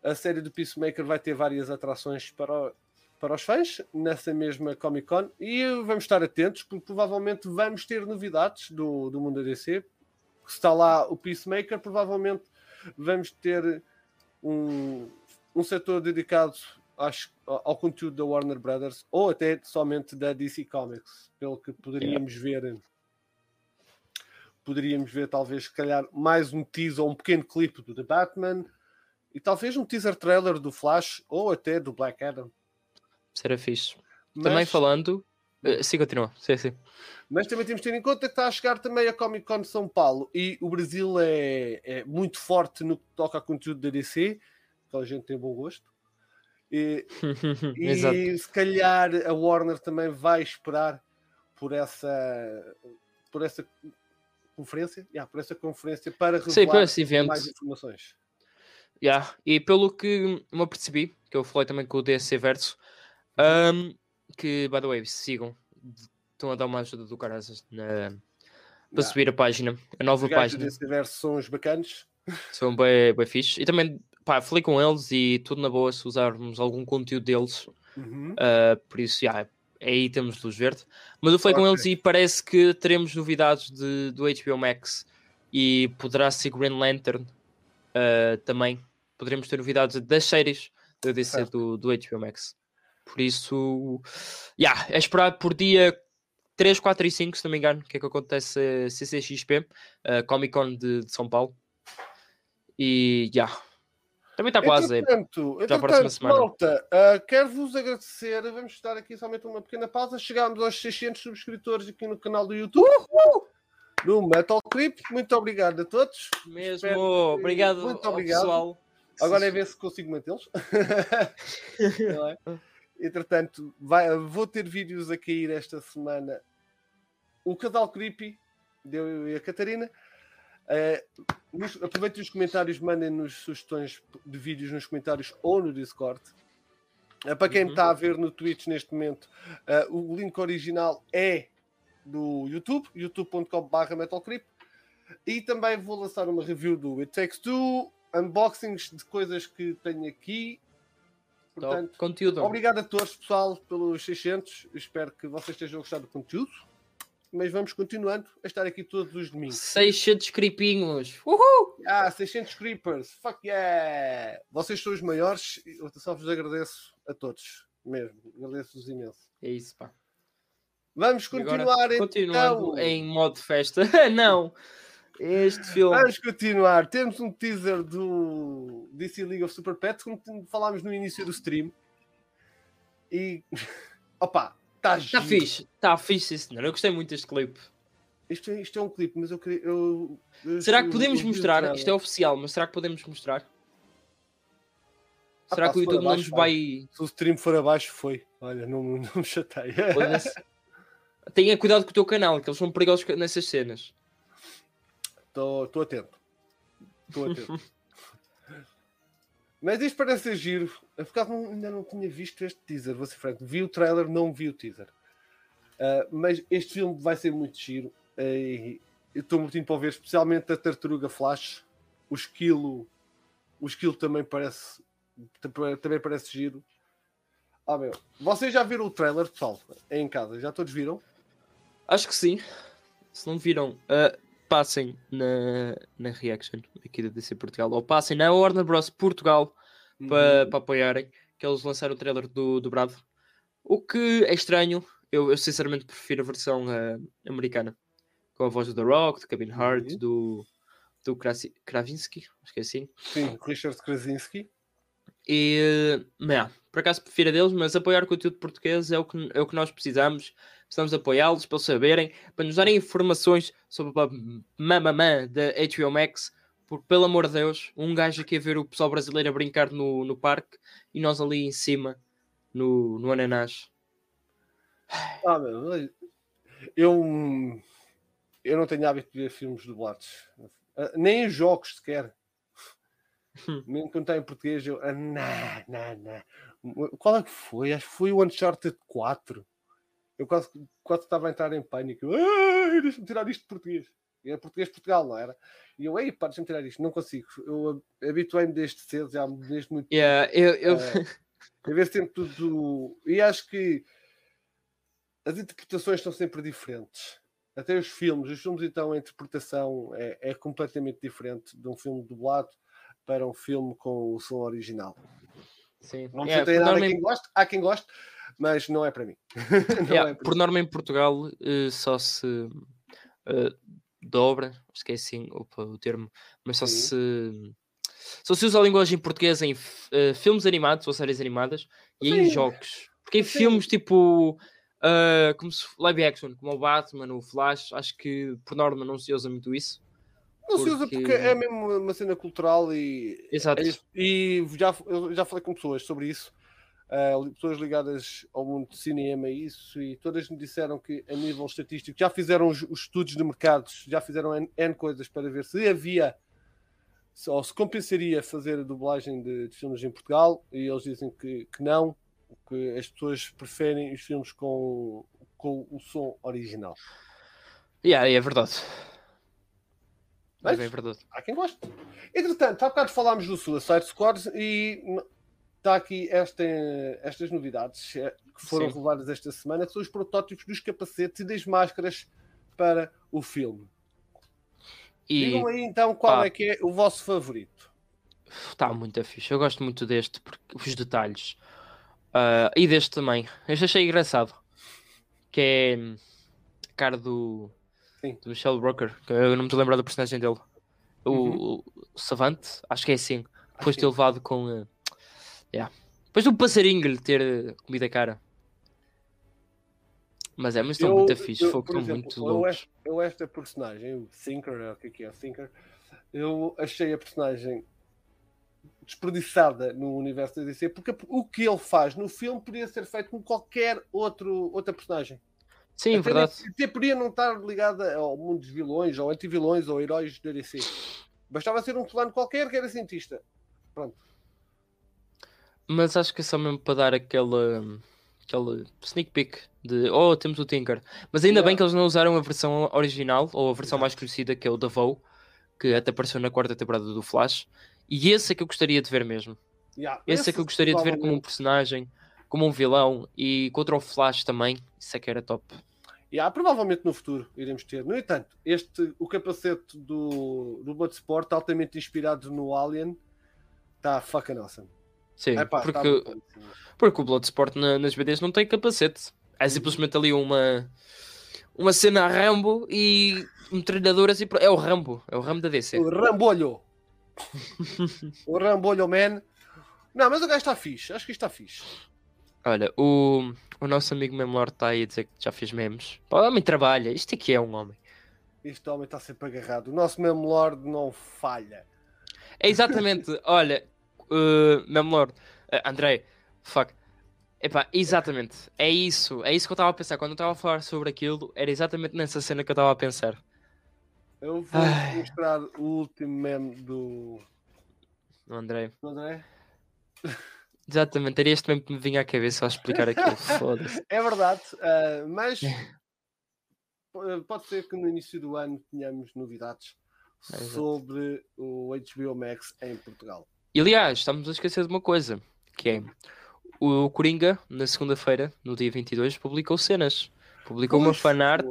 a série do Peacemaker vai ter várias atrações para os fãs nessa mesma Comic Con e vamos estar atentos, porque provavelmente vamos ter novidades do mundo ADC. Que está lá o Peacemaker, provavelmente vamos ter um setor dedicado ao conteúdo da Warner Brothers ou até somente da DC Comics, pelo que poderíamos ver. Poderíamos ver talvez, se calhar, mais um teaser ou um pequeno clipe do The Batman e talvez um teaser trailer do Flash ou até do Black Adam. Será fixe. Mas... Também falando... Sim, continua. Sim. Mas também temos de ter em conta que está a chegar também a Comic Con São Paulo e o Brasil é muito forte no que toca a conteúdo da DC, porque a gente tem bom gosto. E se calhar a Warner também vai esperar por essa conferência, para revelar mais informações. E pelo que me percebi, que eu falei também com o DC Verso, que, by the way, sigam, estão a dar uma ajuda do Carazas para subir a página, a nova página. Desse universo são os bacanas, são bem, bem fixes. E também, pá, falei com eles e tudo na boa se usarmos algum conteúdo deles. Por isso, aí temos luz verde. Mas eu falei com eles e parece que teremos novidades do HBO Max e poderá ser Green Lantern também. Poderemos ter novidades das séries da DC do HBO Max. Por isso, é esperado por dia 3, 4 e 5, se não me engano, que é que acontece a CCXP, a Comic Con de São Paulo. E, também está quase. Já a próxima semana. Malta, quero-vos agradecer. Vamos dar aqui somente uma pequena pausa. Chegámos aos 600 subscritores aqui no canal do YouTube. No Metal Creep. Muito obrigado a todos. Mesmo. Obrigado, muito obrigado, pessoal. Agora é ver se consigo mantê-los. Não é? Entretanto, vou ter vídeos a cair esta semana. O Casal Creepy, eu e a Catarina. Aproveitem os comentários, mandem-nos sugestões de vídeos nos comentários ou no Discord. Para quem está a ver no Twitch neste momento, o link original é do YouTube, youtube.com/metalcreep. E também vou lançar uma review do It Takes Two, unboxings de coisas que tenho aqui. Portanto, conteúdo. Obrigado a todos, pessoal, pelos 600. Espero que vocês estejam a gostar do conteúdo. Mas vamos continuando a estar aqui todos os domingos. 600 creepinhos. Uhul! 600 creepers. Fuck yeah! Vocês são os maiores. Eu só vos agradeço a todos. Mesmo. Agradeço-vos imenso. É isso, pá. Vamos continuar então. Continuando em modo festa. Não! Este filme. Vamos continuar. Temos um teaser do DC League of Super Pets, como falámos no início do stream. E opa, está fixe. Está fixe, senhor. Eu gostei muito deste clipe. Isto é um clipe, mas eu queria. Será que podemos mostrar? Isto é oficial, mas será que podemos mostrar? Será que o YouTube não nos vai. Se o stream for abaixo, foi. Olha, não me chateia. Tenha cuidado com o teu canal, que eles são perigosos nessas cenas. Estou atento. Mas isto parece giro. Eu ainda não tinha visto este teaser, vou ser franco. Vi o trailer, não vi o teaser. Mas este filme vai ser muito giro. Eu estou muito empolgado, especialmente a Tartaruga Flash. O esquilo também parece giro. Ah, meu. Vocês já viram o trailer, pessoal? É em casa. Já todos viram? Acho que sim. Se não viram, passem na Reaction aqui da DC Portugal, ou passem na Warner Bros. Portugal para apoiarem, que eles lançaram o trailer do Bravo. O que é estranho, eu sinceramente prefiro a versão americana, com a voz do The Rock, do Kevin Hart, do Krasinski, acho que é assim. Sim, Richard Krasinski. E, por acaso prefiro a deles, mas apoiar o conteúdo português é o que nós precisamos. Precisamos apoiá-los para eles saberem, para nos darem informações sobre a mamamã da HBO Max, porque, pelo amor de Deus, um gajo aqui a ver o pessoal brasileiro a brincar no parque e nós ali em cima, no ananás. Meu, eu não tenho hábito de ver filmes dublados, nem em jogos sequer. Mesmo quando está em português, eu... Qual é que foi? Acho que foi o Uncharted 4. Eu quase estava a entrar em pânico. Deixa-me tirar isto de português. Era português de Portugal, não era? E eu, deixa-me tirar isto. Não consigo. Eu habituei-me desde cedo, já desde muito tempo. Eu vejo sempre tudo... E acho que as interpretações são sempre diferentes. Até os filmes. Os filmes, então, a interpretação é completamente diferente de um filme dublado para um filme com o som original. Sim. Não precisa ter nada há quem goste, mas não é para mim. Por norma em Portugal só se dobra, esqueci o termo, mas só se usa a linguagem portuguesa em filmes animados ou séries animadas e em jogos. Porque em filmes tipo como se, live action, como o Batman ou o Flash, acho que por norma não se usa muito isso. Não se usa porque é mesmo uma cena cultural e... Exato. E eu já falei com pessoas sobre isso, pessoas ligadas ao mundo de cinema e isso, e todas me disseram que a nível estatístico já fizeram os estudos de mercados, já fizeram N coisas para ver se havia ou se compensaria fazer a dublagem de filmes em Portugal, e eles dizem que não, que as pessoas preferem os filmes com o som original. É verdade. Mas, há quem goste. Entretanto, há bocado falámos do Suicide Squad e está aqui estas novidades que foram reveladas esta semana, que são os protótipos dos capacetes e das máscaras para o filme. Digam aí então qual é que é o vosso favorito. Está muito fixe. Eu gosto muito deste, porque os detalhes. E deste também. Este achei engraçado. Que é a cara do Michelle Broker, que eu não me estou a lembrar da personagem dele, o Savante, acho que é assim, depois de ter levado com depois do passarinho lhe ter comido a cara. Mas estão muito fixe, estão muito loucos. Eu esta personagem, o Thinker, o que é o Thinker, eu achei a personagem desperdiçada no universo da DC, porque o que ele faz no filme podia ser feito com qualquer outra personagem. Sim, verdade. Até podia não estar ligada ao mundo dos vilões, ou anti-vilões, ou heróis da DC. Bastava ser um fulano qualquer que era cientista. Pronto. Mas acho que é só mesmo para dar aquela sneak peek de temos o Tinker. Mas ainda bem que eles não usaram a versão original, ou a versão mais conhecida, que é o da Vou, que até apareceu na 4ª temporada do Flash. E esse é que eu gostaria de ver mesmo. Esse é que eu gostaria de ver como um personagem, como um vilão, e contra o Flash também. Isso é que era top. Provavelmente no futuro iremos ter. No entanto, o capacete do Bloodsport, altamente inspirado no Alien, está fucking awesome. Sim, porque o Bloodsport nas BDs não tem capacete. É simplesmente ali uma cena a Rambo e um treinador assim. É o Rambo da DC. O Rambolho. O Rambolho Man. Não, mas o gajo está fixe. Acho que isto está fixe. Olha, o nosso amigo Memelord está aí a dizer que já fez memes. O homem trabalha, isto aqui é um homem. Este homem está sempre agarrado. O nosso Memelord não falha. É exatamente, olha, Memelord, André, fuck. Epá, exatamente, é isso que eu estava a pensar. Quando eu estava a falar sobre aquilo, era exatamente nessa cena que eu estava a pensar. Eu vou mostrar o último meme do André. Exatamente, era este mesmo que me vinha à cabeça ao explicar aquilo, foda-se. É verdade, mas pode ser que no início do ano tenhamos novidades sobre o HBO Max em Portugal. E aliás, estamos a esquecer de uma coisa, que é o Coringa, na segunda-feira, no dia 22, publicou cenas. Publicou uma fanart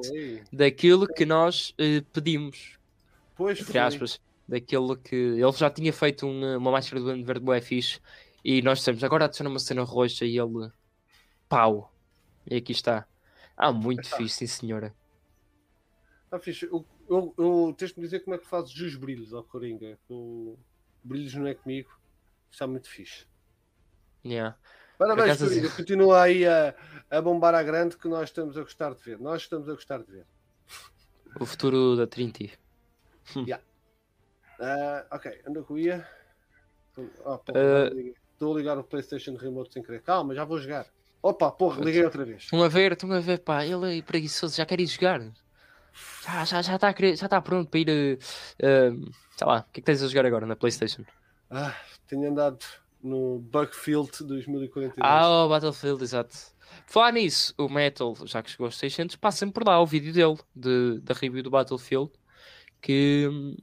daquilo que nós pedimos. Pois foi. Entre aspas, daquilo que... Ele já tinha feito uma máscara do Duende Verde bué fixe. E nós dissemos, agora adiciona uma cena roxa e ele... Pau! E aqui está. Muito está. Fixe, sim senhora. Está fixe. Eu tens de me dizer como é que fazes os brilhos ao Coringa. Brilhos não é comigo. Está muito fixe. Yeah. Parabéns, Coringa. Continua aí a bombar à grande, que nós estamos a gostar de ver. Nós estamos a gostar de ver. O futuro da Trinity. Yeah. Ok, ando com ia. Estou a ligar o PlayStation Remote sem querer. Calma, já vou jogar. Opa, porra, liguei outra vez. Estão a ver, pá. Ele é preguiçoso, já quer ir jogar. Já está pronto para ir. Sei lá, o que é que tens a jogar agora na PlayStation? Tenho andado no Battlefield 2042. O Battlefield, exato. Falar nisso, o Metal, já que chegou aos 600, passem por lá o vídeo dele, da review do Battlefield. Que...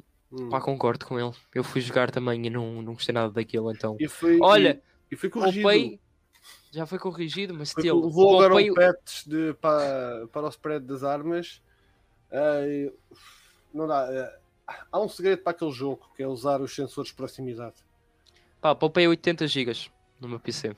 Pá, concordo com ele. Eu fui jogar também e não gostei nada daquilo, então... E foi corrigido. Opei, já foi corrigido, mas... Levou agora um patch para o spread das armas. Não dá. Há um segredo para aquele jogo, que é usar os sensores de proximidade. Pá, poupei 80 GB no meu PC.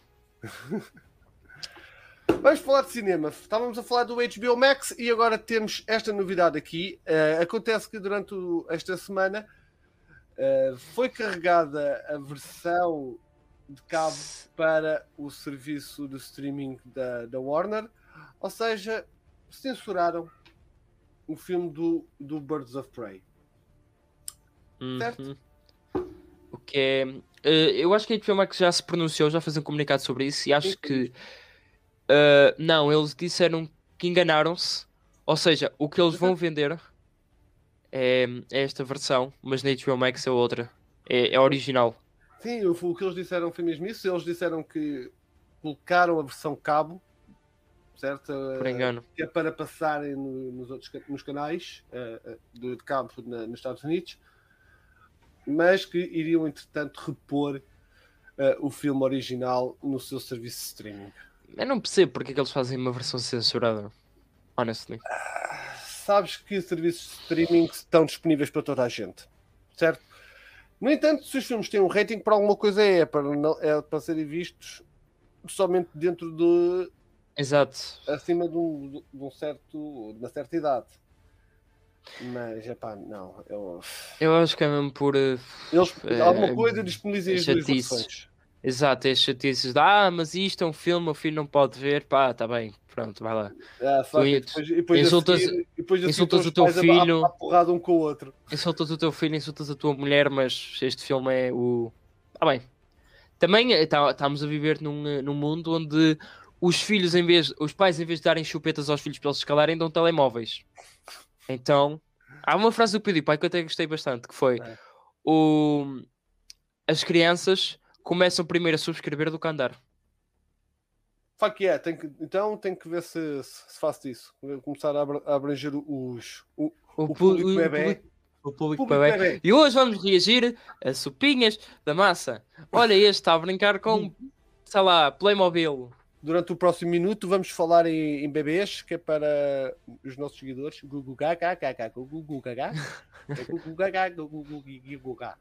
Vamos falar de cinema. Estávamos a falar do HBO Max e agora temos esta novidade aqui. Acontece que durante esta semana foi carregada a versão de cabo para o serviço de streaming da Warner. Ou seja, censuraram o filme do Birds of Prey. Certo? O que é... eu acho que a HBO Max já se pronunciou, já fez um comunicado sobre isso e acho que... não, eles disseram que enganaram-se. Ou seja, o que eles vão vender é esta versão, mas na HBO Max é outra. É original. Sim, o que eles disseram foi mesmo isso. Eles disseram que colocaram a versão cabo, certo? Por engano. Que é para passarem nos canais de cabo nos Estados Unidos, mas que iriam, entretanto, repor o filme original no seu serviço de streaming. Eu não percebo porque é que eles fazem uma versão censurada, honestly. Sabes que os serviços de streaming estão disponíveis para toda a gente, certo? No entanto, se os filmes têm um rating para alguma coisa, para serem vistos somente dentro de... Exato. Acima de uma certa idade. Mas, não. Eu acho que é mesmo por... alguma coisa disponibilizem as duas versões. Exato, as chatices de mas isto é um filme, meu filho não pode ver, pá, tá bem, pronto, vai lá. Insultas o teu filho, porrada um com o outro. Insultas o teu filho, insultas a tua mulher, mas este filme é o... Tá bem. Também estamos a viver num mundo onde os pais, em vez de darem chupetas aos filhos para eles escalarem, dão telemóveis. Então, há uma frase do PewDiePie que eu até gostei bastante, que foi... As crianças... começam primeiro a subscrever do que a andar. Fuck yeah, então tenho que ver se faço isso. Vou começar a abranger o público bebê. O público bebê. E hoje vamos reagir a sopinhas da massa. Olha, este está a brincar com, sei lá, Playmobil. Durante o próximo minuto vamos falar em bebês, que é para os nossos seguidores. Gugu gaga gaga gugu gaga. Gugu gaga gugu gaga.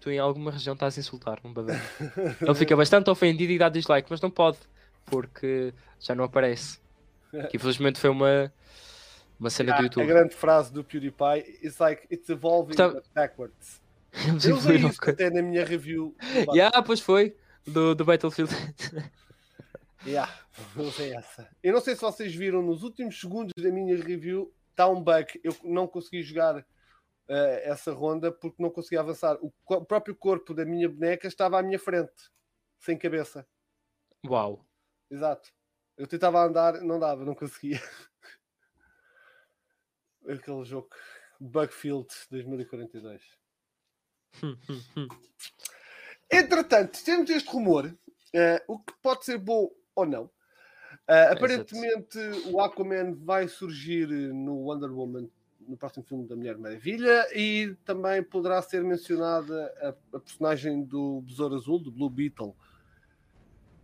Tu em alguma região estás a insultar um bebê. Ele fica bastante ofendido e dá dislike, mas não pode, porque já não aparece. Que infelizmente foi uma cena do YouTube. A grande frase do PewDiePie, it's like, it's evolving backwards. Eu usei isso até na minha review. Pois foi, do Battlefield. Não sei essa. Eu não sei se vocês viram, nos últimos segundos da minha review, está um bug. Eu não consegui jogar essa ronda porque não conseguia avançar. O próprio corpo da minha boneca estava à minha frente, sem cabeça. Uau! Exato. Eu tentava andar, não dava, não conseguia. Aquele jogo Battlefield 2042. Entretanto, temos este rumor, o que pode ser bom ou não. Aparentemente, o Aquaman vai surgir no Wonder Woman, no próximo filme da Mulher Maravilha, e também poderá ser mencionada a personagem do Besouro Azul, do Blue Beetle.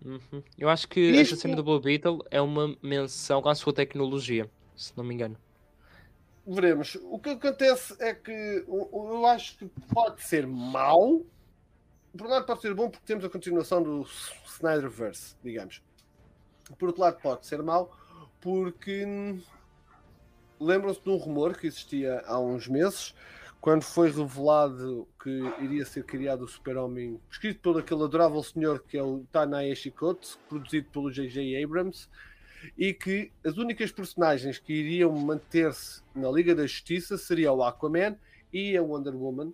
Uhum. Eu acho que esta cena do Blue Beetle é uma menção à sua tecnologia, se não me engano. Veremos. O que acontece é que eu acho que pode ser mau. Por um lado pode ser bom porque temos a continuação do Snyderverse, digamos. Por outro lado pode ser mau porque lembram-se de um rumor que existia há uns meses, quando foi revelado que iria ser criado o Super-Homem, escrito por aquele adorável senhor que é o Ta-Nehisi Coates, produzido pelo J.J. Abrams, e que as únicas personagens que iriam manter-se na Liga da Justiça seria o Aquaman e a Wonder Woman,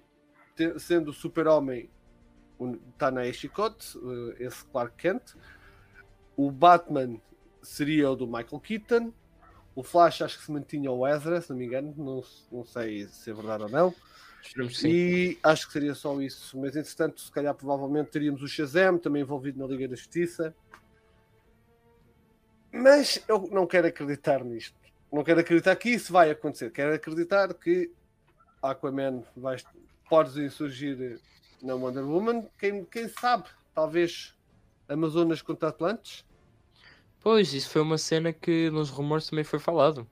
sendo o Super-Homem o Ta-Nehisi Coates, esse Clark Kent, o Batman seria o do Michael Keaton, o Flash acho que se mantinha o Ezra, se não me engano, não sei se é verdade ou não, e acho que seria só isso, mas entretanto se calhar provavelmente teríamos o Shazam também envolvido na Liga da Justiça, mas eu não quero acreditar nisto, não quero acreditar que isso vai acontecer, quero acreditar que Aquaman pode surgir na Wonder Woman, quem sabe, talvez Amazonas contra Atlantes. Pois, isso foi uma cena que nos rumores também foi falado.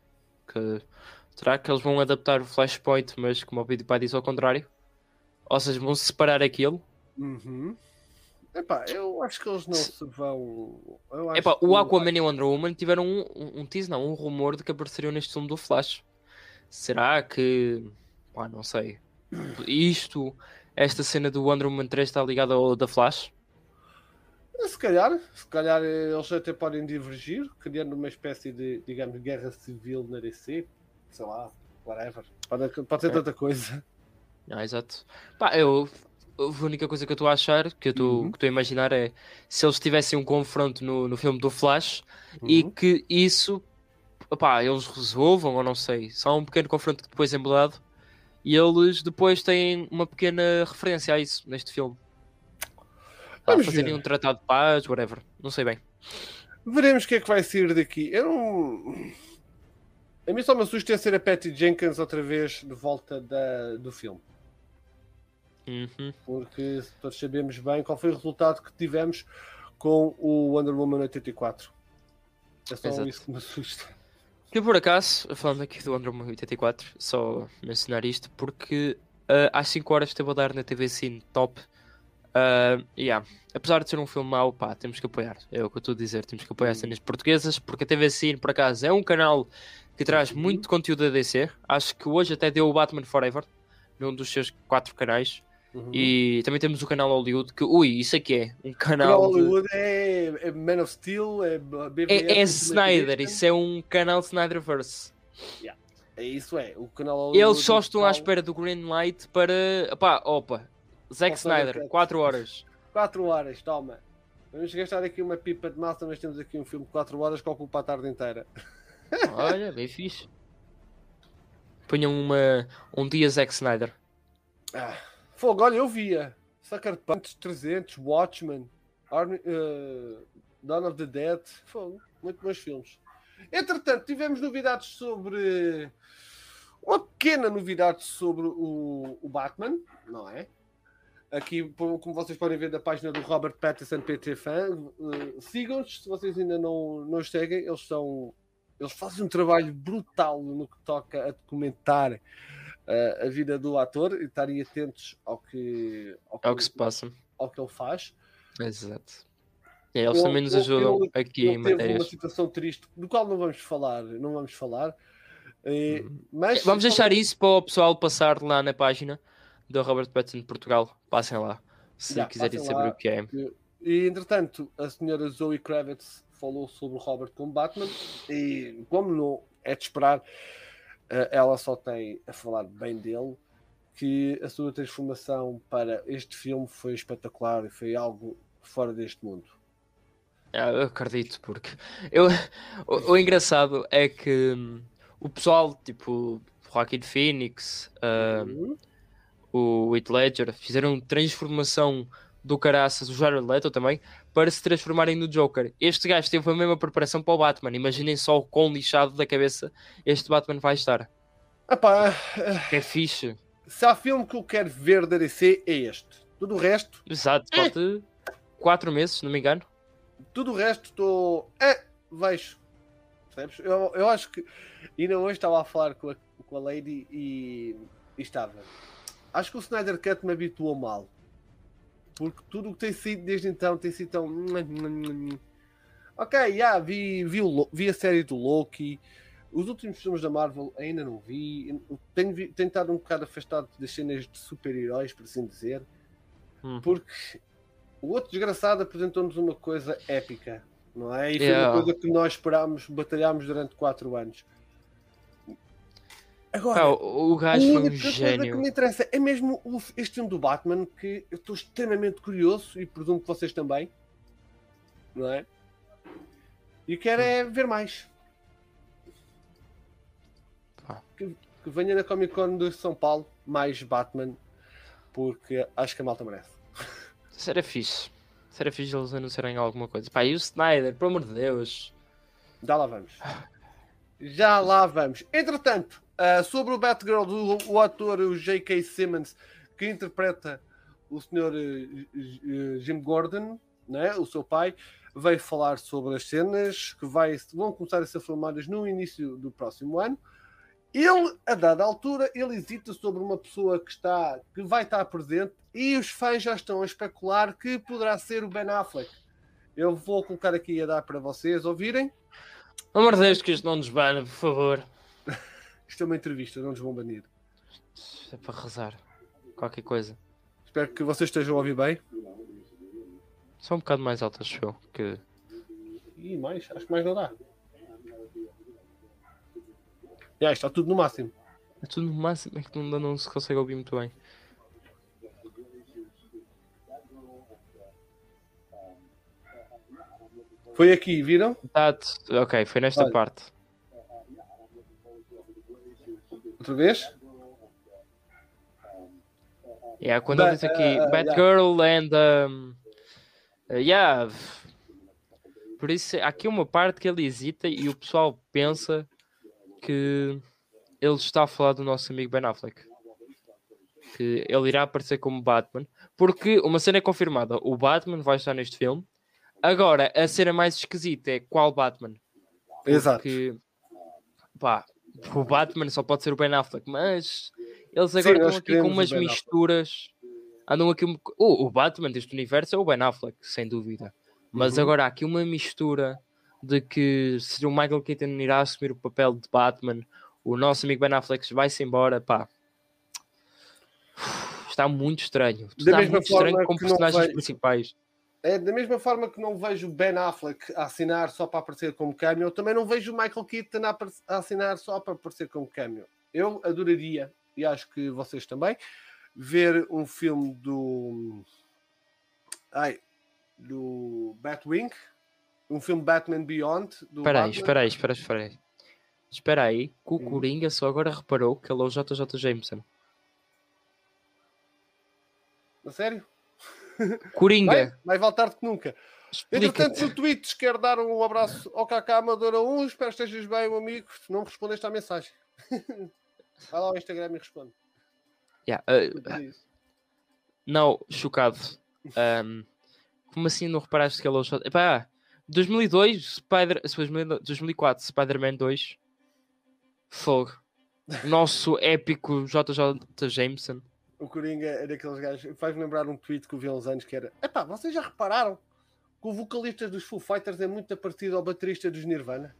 Será que eles vão adaptar o Flashpoint, mas como o PewDiePie diz ao contrário? Ou seja, vão separar aquilo? Uhum. Epá, eu acho que eles não se vão... Epá, o Aquaman e o Wonder Woman tiveram um rumor de que apareceriam neste filme do Flash. Será que... Pá, não sei. Esta cena do Wonder Woman 3 está ligada ao da Flash? Se calhar eles até podem divergir, criando uma espécie de, digamos, guerra civil na DC, sei lá, whatever. Pode ser tanta coisa. Ah, exato. Pá, a única coisa que eu estou a achar, que estou a imaginar é se eles tivessem um confronto no filme do Flash e que isso, pá, eles resolvam, ou não sei, só um pequeno confronto que depois é mudado e eles depois têm uma pequena referência a isso neste filme. Fazerem um tratado de paz, whatever. Não sei bem. Veremos o que é que vai sair daqui. A mim só me assusta é ser a Patty Jenkins outra vez de volta do filme. Uhum. Porque todos sabemos bem qual foi o resultado que tivemos com o Wonder Woman 84. É só isso que me assusta. Eu, por acaso, falando aqui do Wonder Woman 84, só mencionar isto, porque às 5 horas esteve a dar na TV Cine Top. Apesar de ser um filme mau, pá, temos que apoiar, é o que eu estou a dizer, temos que apoiar as cenas portuguesas, porque a TV Cine, por acaso, é um canal que traz muito conteúdo da DC. Acho que hoje até deu o Batman Forever num dos seus 4 canais. E também temos o canal Hollywood, que isso aqui é um canal Hollywood, é Man of Steel, é Snyder, isso é um canal Snyderverse. Isso é, o canal Hollywood. Eles só estão à espera do green light para, pá, opa, Zack Snyder, 4 horas. 4 horas, toma. Vamos gastar aqui uma pipa de massa, mas temos aqui um filme de 4 horas que ocupa a tarde inteira. Olha, bem fixe. Ponham um dia Zack Snyder. Fogo, olha, eu via. Sucker Punch, 300, Watchmen, Dawn of the Dead. Fogo, muito bons filmes. Entretanto, tivemos novidades sobre... Uma pequena novidade sobre o Batman, não é? Aqui, como vocês podem ver da página do Robert Pattinson PT Fan, sigam-nos, se vocês ainda não os seguem, eles fazem um trabalho brutal no que toca a documentar a vida do ator e estarem atentos ao que se passa, ao que ele faz. Exato. Eles também nos ajudam aqui em matérias. Uma situação triste, do qual não vamos falar. Mas vamos deixar isso para o pessoal passar lá na página do Robert Pattinson de Portugal, passem lá se quiserem saber o que é. E entretanto, a senhora Zoe Kravitz falou sobre o Robert como Batman e como não é de esperar, ela só tem a falar bem dele, que a sua transformação para este filme foi espetacular e foi algo fora deste mundo. Eu acredito, porque o engraçado é que o pessoal, tipo Joaquin Phoenix, o Heath Ledger, fizeram transformação do caraças, o Jared Leto também, para se transformarem no Joker. Este gajo teve a mesma preparação para o Batman. Imaginem só o quão lixado da cabeça este Batman vai estar. Epá, é fixe. Se há filme que eu quero ver da DC é este. Tudo o resto... Exato, falta 4 meses, se não me engano. Tudo o resto estou... vejo. Percebes? Eu acho que... Ainda hoje estava a falar com a Lady e estava... Acho que o Snyder Cut me habituou mal. Porque tudo o que tem sido desde então tem sido tão... Ok, vi a série do Loki. Os últimos filmes da Marvel ainda não vi. Tenho estado um bocado afastado das cenas de super-heróis, por assim dizer. Porque o outro desgraçado apresentou-nos uma coisa épica, não é? E foi uma coisa que nós esperámos, batalhámos durante 4 anos. Agora, o gajo foi um gênio. O que me interessa é mesmo este filme do Batman, que eu estou extremamente curioso e presumo que vocês também, não é? E quero é ver mais. Que venha na Comic Con de São Paulo mais Batman, porque acho que a malta merece. Será fixe eles anunciarem alguma coisa. Pá, e o Snyder, pelo amor de Deus. Já lá vamos. Entretanto, sobre o Batgirl, o ator, o J.K. Simmons, que interpreta o Sr. Jim Gordon, né, o seu pai, veio falar sobre as cenas que vão começar a ser filmadas no início do próximo ano. Ele, a dada altura, ele hesita sobre uma pessoa que vai estar presente, e os fãs já estão a especular que poderá ser o Ben Affleck. Eu vou colocar aqui a dar para vocês ouvirem. Pelo amor de Deus, que isto não nos bane, por favor. Isto é uma entrevista, não nos vão banir. Isto é para rezar. Qualquer coisa. Espero que vocês estejam a ouvir bem. Só um bocado mais alto, acho eu. Que... Ih, mais? Acho que mais não dá. Está tudo no máximo. É tudo no máximo, é que não se consegue ouvir muito bem. Foi aqui, viram? Ok, foi nesta parte. Outra vez? Quando ele diz aqui, Batgirl and... Por isso, há aqui uma parte que ele hesita e o pessoal pensa... que ele está a falar do nosso amigo Ben Affleck, que ele irá aparecer como Batman, porque uma cena é confirmada, o Batman vai estar neste filme. Agora, a cena mais esquisita é qual Batman, porque, exato, pá, o Batman só pode ser o Ben Affleck, mas eles agora estão aqui com umas misturas, andam aqui o Batman deste universo é o Ben Affleck, sem dúvida, mas agora há aqui uma mistura de que se o Michael Keaton irá assumir o papel de Batman, o nosso amigo Ben Affleck vai-se embora, pá. Está muito estranho. Está muito estranho com personagens principais. É, da mesma forma que não vejo Ben Affleck a assinar só para aparecer como cameo, também não vejo o Michael Keaton a assinar só para aparecer como cameo. Eu adoraria, e acho que vocês também, ver um filme do Batwing, um filme Batman Beyond. Espera aí, que o Coringa só agora reparou que ele é o JJ Jameson. A sério? Coringa. Mais vale tarde que nunca. Entretanto, no Twitch, quero dar um abraço ao Kaká Amadora 1. Espero que estejas bem, meu amigo. Se não respondeste à mensagem, vai lá ao Instagram e responde. Não, chocado. Como assim não reparaste que ele é o JJ? 2004, Spider-Man 2. Fogo. Nosso épico JJ Jameson. O Coringa é daqueles gajos... Faz-me lembrar um tweet que eu vi há uns anos que era... vocês já repararam que o vocalista dos Foo Fighters é muito parecido ao baterista dos Nirvana?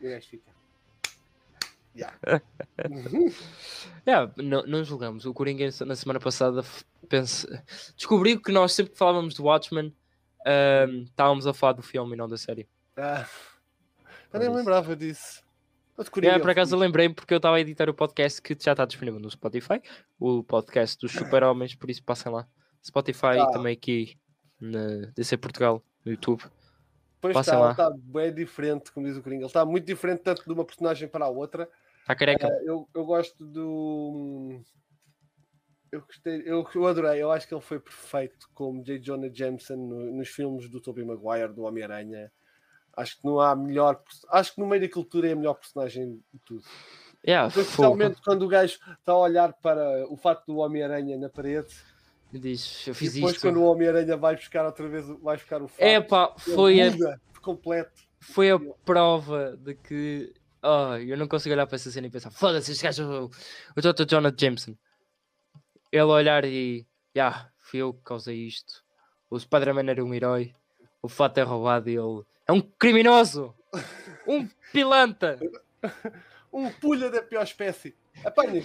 E o gajo fica... não julgamos. O Coringa, na semana passada, descobriu que nós sempre que falávamos do Watchmen... estávamos a falar do filme e não da série. Eu nem lembrava disso. Por acaso eu lembrei porque eu estava a editar o podcast que já está disponível no Spotify, o podcast dos Super-Homens, por isso passem lá. Spotify e também aqui na DC Portugal, no YouTube. Pois está, está bem diferente, como diz o Coringa. Ele está muito diferente tanto de uma personagem para a outra. Está careca. Eu gosto do... Eu gostei, eu adorei, eu acho que ele foi perfeito como J. Jonah Jameson nos filmes do Tobey Maguire, do Homem-Aranha. Acho que não há melhor, acho que no meio daquilo tudo é a melhor personagem de tudo. Especialmente quando o gajo está a olhar para o fato do Homem-Aranha na parede. Diz, eu fiz e depois isto. Quando o Homem-Aranha vai buscar outra vez, vai buscar o fato. É pá, foi a... por completo. Foi a prova de que eu não consigo olhar para essa cena e pensar, foda-se, este gajo, o Dr. Jonah Jameson. Ele olhar e... fui eu que causei isto. O Spider-Man era um herói. O fato é roubado e ele... é um criminoso! Um pilanta! Um pulha da pior espécie. Apanha.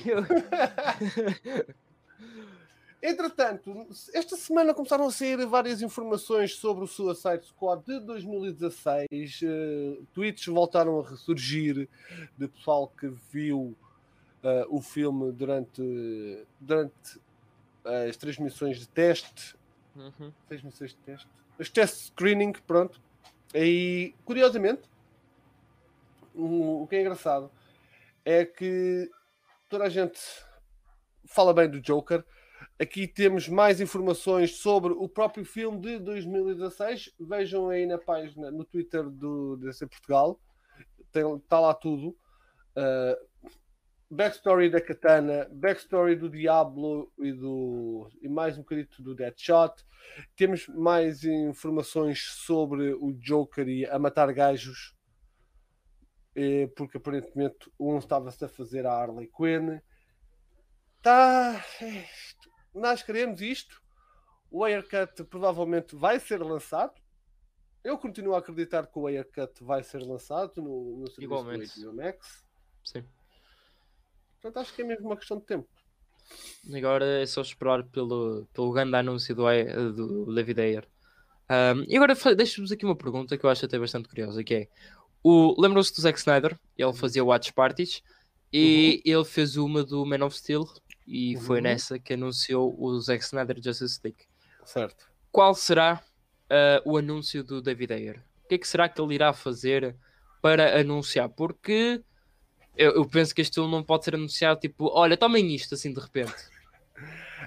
Entretanto, esta semana começaram a sair várias informações sobre o Suicide Squad de 2016. Tweets voltaram a ressurgir de pessoal que viu o filme durante as transmissões de teste. Uhum. Transmissões de teste. Os testes de screening, pronto. E, curiosamente, o que é engraçado é que toda a gente fala bem do Joker. Aqui temos mais informações sobre o próprio filme de 2016. Vejam aí na página, no Twitter do DC Portugal. Está lá tudo. Backstory da Katana, backstory do Diablo e mais um bocadinho do Deadshot. Temos mais informações sobre o Joker e a matar gajos, porque aparentemente um estava-se a fazer a Harley Quinn. Nós queremos isto. O Snyder Cut provavelmente vai ser lançado. Eu continuo a acreditar que o Snyder Cut vai ser lançado no serviço do HBO Max. Sim. Portanto, acho que é mesmo uma questão de tempo. Agora é só esperar pelo grande anúncio do David Ayer. E agora deixo-vos aqui uma pergunta que eu acho até bastante curiosa, que é... lembram-se do Zack Snyder? Ele fazia Watch Parties e ele fez uma do Man of Steel e foi nessa que anunciou o Zack Snyder Justice League. Certo. Qual será o anúncio do David Ayer? O que é que será que ele irá fazer para anunciar? Porque... Eu penso que este filme não pode ser anunciado tipo, olha, tomem isto, assim, de repente.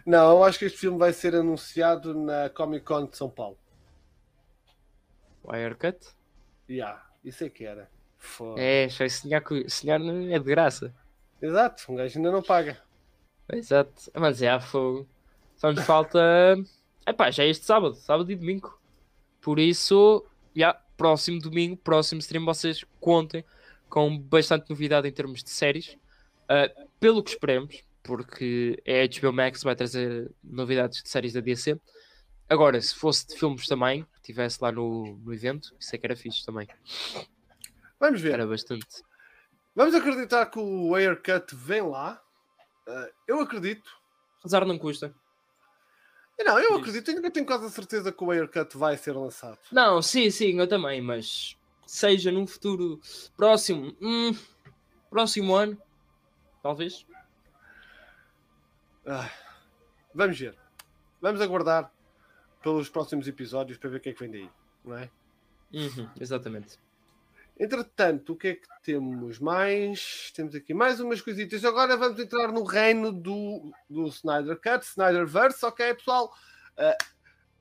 Não, eu acho que este filme vai ser anunciado na Comic Con de São Paulo. O Haircut? Isso é que era. Foda. É, sonhar é de graça. Exato, um gajo ainda não paga. Exato, mas fogo. Só nos falta... já é este sábado e domingo. Por isso, próximo domingo, próximo stream, vocês contem com bastante novidade em termos de séries, pelo que esperemos, porque a HBO Max vai trazer novidades de séries da DC. Agora, se fosse de filmes também, que estivesse lá no evento, isso é que era fixe também. Vamos ver. Era bastante. Vamos acreditar que o Snyder Cut vem lá. Eu acredito. Azar não custa. Não, eu acredito. Eu tenho quase a certeza que o Snyder Cut vai ser lançado. Não, sim, eu também, mas... seja num futuro próximo, próximo ano, talvez. Vamos ver. Vamos aguardar pelos próximos episódios para ver o que é que vem daí, não é? Exatamente. Entretanto, o que é que temos mais? Temos aqui mais umas coisitas. Agora vamos entrar no reino do Snyder Cut, Snyderverse, ok, pessoal?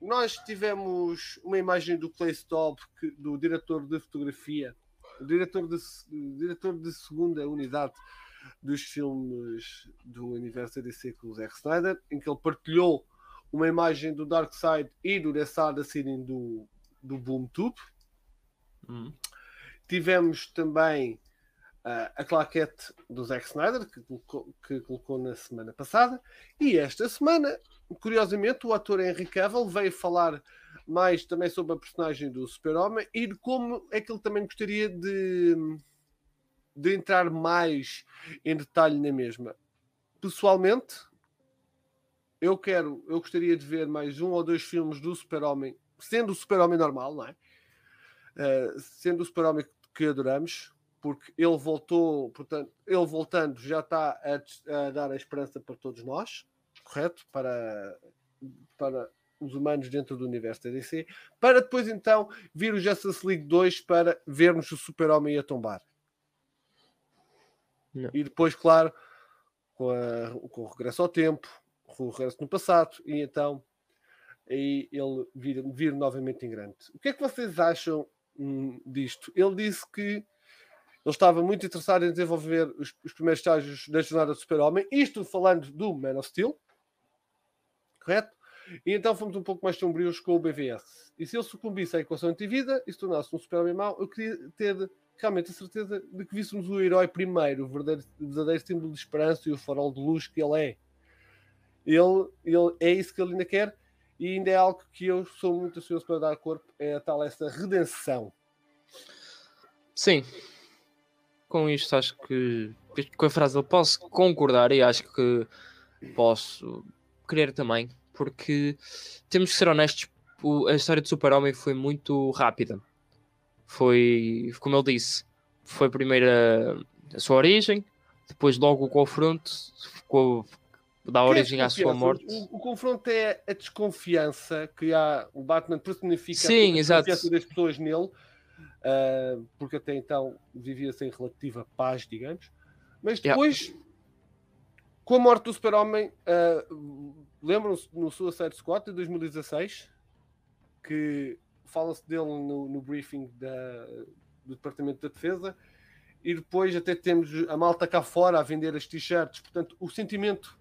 Nós tivemos uma imagem do Clay Staub, do diretor de fotografia, diretor de segunda unidade dos filmes do universo DC com o Zack Snyder, em que ele partilhou uma imagem do Darkseid e do Desada Cine do Boomtube. Tivemos também a claquete do Zack Snyder, que colocou na semana passada. E esta semana, curiosamente, o ator Henry Cavill veio falar mais também sobre a personagem do Super-Homem e de como é que ele também gostaria de entrar mais em detalhe na mesma. Pessoalmente, eu gostaria de ver mais um ou dois filmes do Super-Homem, sendo o Super-Homem normal, não é? Sendo o Super-Homem que adoramos, porque ele voltou, portanto, ele voltando já está a dar a esperança para todos nós. Correto? Para os humanos dentro do universo da DC, para depois então vir o Justice League 2 para vermos o Super-Homem a tombar. Não. E depois, claro, com o regresso ao tempo, recorresse no passado, e então aí ele vir novamente em grande. O que é que vocês acham disto? Ele disse que ele estava muito interessado em desenvolver os primeiros estágios da jornada do Super-Homem, isto falando do Man of Steel, correto? E então fomos um pouco mais sombrios com o BVS. E se ele sucumbisse à equação antivida e se tornasse um Super-Homem mau, eu queria ter realmente a certeza de que víssemos o herói primeiro, o verdadeiro símbolo de esperança e o farol de luz que ele é. Ele é isso que ele ainda quer, e ainda é algo que eu sou muito ansioso para dar corpo, é a tal essa redenção. Sim. Com isto acho que... com a frase eu posso concordar e acho que posso querer também, porque temos que ser honestos, a história do Super-Homem foi muito rápida. Foi, como ele disse, foi primeiro a sua origem, depois logo o confronto, da origem à sua morte. O confronto é a desconfiança que há, o Batman personifica. Sim, a desconfiança das pessoas nele, porque até então vivia-se em relativa paz, digamos. Mas depois, com a morte do Super-Homem, lembram-se no Suicide Squad de 2016, que... fala-se dele no briefing do Departamento da Defesa, e depois até temos a malta cá fora a vender as t-shirts. Portanto, o sentimento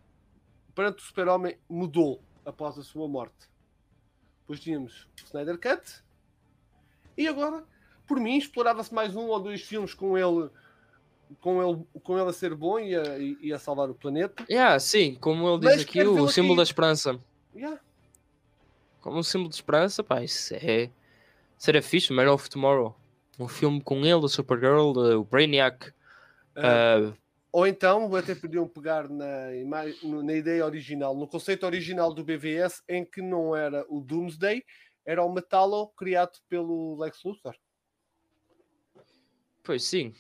perante o Super-Homem mudou após a sua morte. Depois tínhamos o Snyder Cut, e agora, por mim, explorava-se mais um ou dois filmes com ele a ser bom e a salvar o planeta. Sim, como ele diz aqui, o símbolo da esperança. Como um símbolo de esperança, pá, isso é... Será fixe, Man of Tomorrow. Um filme com ele, a Supergirl, o Brainiac. Ou então, até podiam pegar na ideia original, no conceito original do BVS, em que não era o Doomsday, era o Metallo criado pelo Lex Luthor. Pois sim.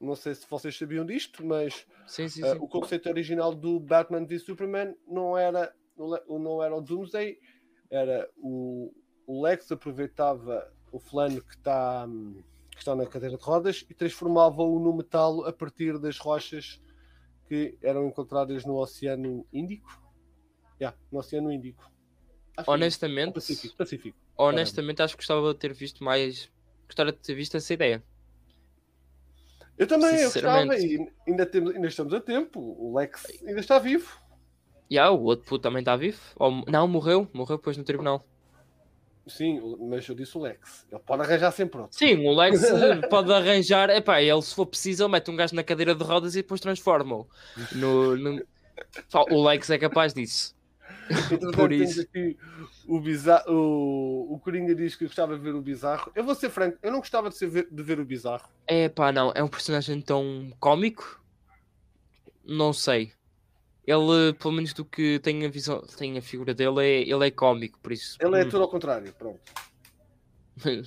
Não sei se vocês sabiam disto, mas sim. O conceito original do Batman v Superman não era o Doomsday, era o Lex aproveitava o fulano que está na cadeira de rodas e transformava-o no metal a partir das rochas que eram encontradas no Oceano Índico. No Oceano Índico. Honestamente, Pacífico. Honestamente, acho que gostava de ter visto essa ideia. Eu também, ainda estamos a tempo. O Lex ainda está vivo. O outro puto também está vivo. Não, morreu depois no tribunal. Sim, mas eu disse o Lex. Ele pode arranjar sempre outro. Sim, o Lex pode arranjar. Epá, ele se for preciso, ele mete um gajo na cadeira de rodas e depois transforma-o. O Lex é capaz disso. Por isso. Aqui o Coringa diz que gostava de ver o Bizarro. Eu vou ser franco, eu não gostava de ver o Bizarro. Não. É um personagem tão cómico? Não sei. Ele, pelo menos do que tem a visão, tem a figura dele, ele é cómico, por isso... Ele é tudo ao contrário, pronto. Ele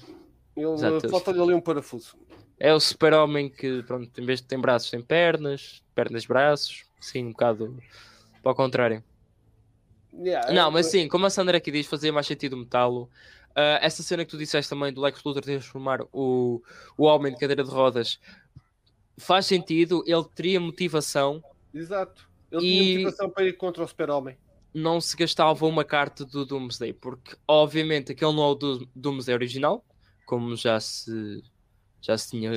falta-lhe ali um parafuso. É o Super-Homem que, pronto, em vez de ter braços, tem pernas, braços, sim, um bocado ao contrário. Mas sim, como a Sandra aqui diz, fazia mais sentido o Metallo. Essa cena que tu disseste também do Lex Luthor transformar o homem de cadeira de rodas faz sentido, ele teria motivação. Exato. Ele tinha motivação para ir contra o Super-Homem. Não se gastava uma carta do Doomsday, porque obviamente aquele não é o Doomsday original, como já se tinha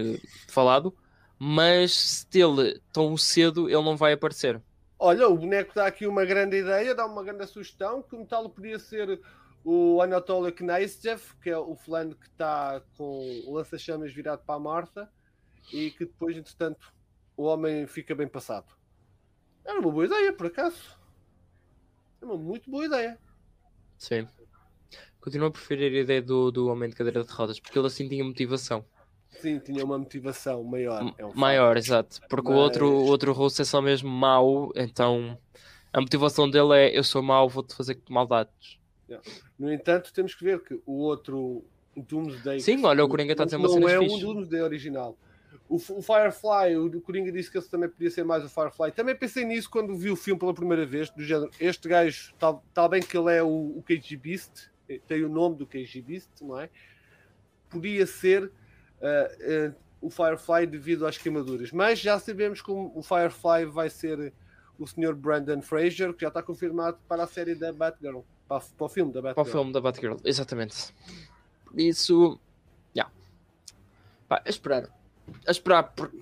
falado, mas se ele tão cedo ele não vai aparecer. Olha, o boneco dá aqui uma grande ideia, dá uma grande sugestão, que o Metallo podia ser o Anatoly Knyazev, que é o fulano que está com o lança-chamas virado para a Martha, e que depois, entretanto, o homem fica bem passado. Era uma boa ideia, por acaso. Era uma muito boa ideia. Sim. Continuo a preferir a ideia do homem de cadeira de rodas, porque ele assim tinha motivação. Sim, tinha uma motivação maior. Maior, exato. Porque o outro russo é só mesmo mau, então a motivação dele é eu sou mau, vou-te fazer maldades. No entanto, temos que ver que o outro Doomsday... Sim, olha, o Coringa está a dizer uma cena fixe. Não é um Doomsday original. O Firefly, o Coringa disse que ele também podia ser mais o Firefly. Também pensei nisso quando vi o filme pela primeira vez, do género, este gajo, tal bem que ele é o KG Beast, tem o nome do KG Beast, não é? Podia ser o Firefly devido às queimaduras. Mas já sabemos como o Firefly vai ser o Sr. Brandon Fraser, que já está confirmado para a série da Batgirl, para o filme da Batgirl. Para o filme da Batgirl, exatamente. Isso, já. Yeah. A esperar, porque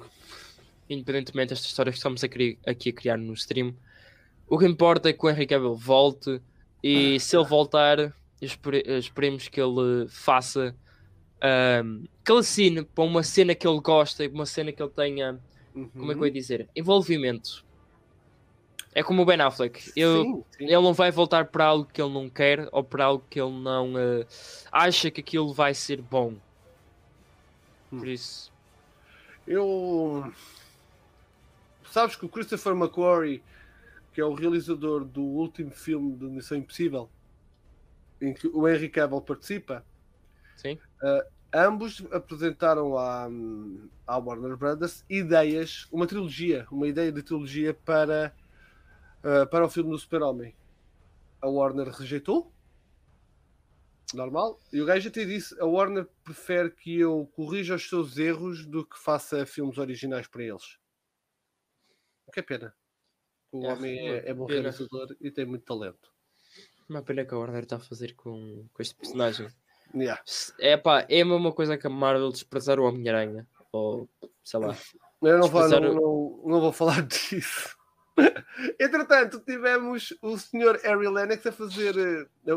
independentemente destas histórias que estamos aqui a criar no stream, o que importa é que o Henry Cavill volte, e se ele voltar, esperemos que ele faça, que ele assine para uma cena que ele gosta e uma cena que ele tenha, como é que eu ia dizer, envolvimento. É como o Ben Affleck, ele não vai voltar para algo que ele não quer ou para algo que ele não acha que aquilo vai ser bom. Por isso, sabes que o Christopher McQuarrie, que é o realizador do último filme de Missão Impossível, em que o Henry Cavill participa, sim. Ambos apresentaram à Warner Brothers ideias, uma ideia de trilogia para o filme do Super-Homem. A Warner rejeitou, normal, e o gajo até disse: a Warner prefere que eu corrija os seus erros do que faça filmes originais para eles. Que é pena. O homem é bom realizador e tem muito talento. Uma pena que a Warner está a fazer com este personagem. Yeah. É a mesma coisa que a Marvel desprezar o Homem-Aranha, ou sei lá. Eu não vou falar disso. Entretanto, tivemos o Sr. Harry Lennox a fazer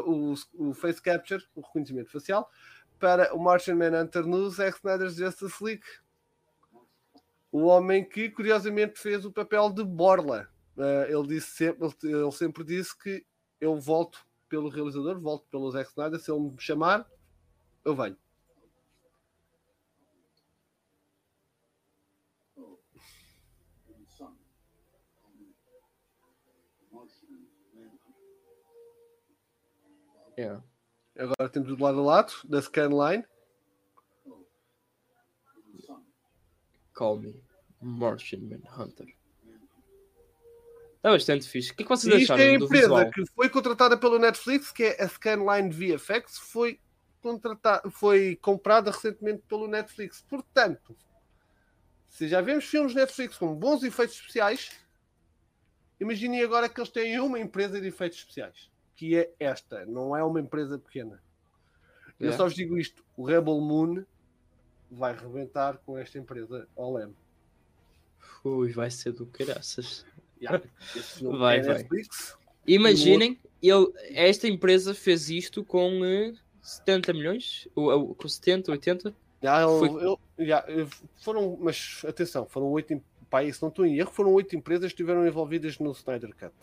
o face capture, o reconhecimento facial, para o Martian Manhunter no Zack Snyder's Justice League. O homem que curiosamente fez o papel de Borla. Ele sempre disse que eu volto pelo realizador, volto pelo Zack Snyder, se ele me chamar, eu venho. Yeah. Agora temos do lado a lado da Scanline. Call me Martian Manhunter. É bastante fixe. O que é que vocês acharam do visual? Isto é a empresa que foi contratada pelo Netflix, que é a Scanline VFX, foi comprada recentemente pelo Netflix. Portanto, se já vemos filmes Netflix com bons efeitos especiais, imaginem agora que eles têm uma empresa de efeitos especiais, que é esta. Não é uma empresa pequena. Eu só vos digo isto. O Rebel Moon vai rebentar com esta empresa. Olhem. Ui, vai ser do caraças. Yeah. Vai. Imaginem, esta empresa fez isto com 70 milhões, com 70, 80. Foram 8, se não estou em erro, foram 8 empresas que estiveram envolvidas no Snyder Cut.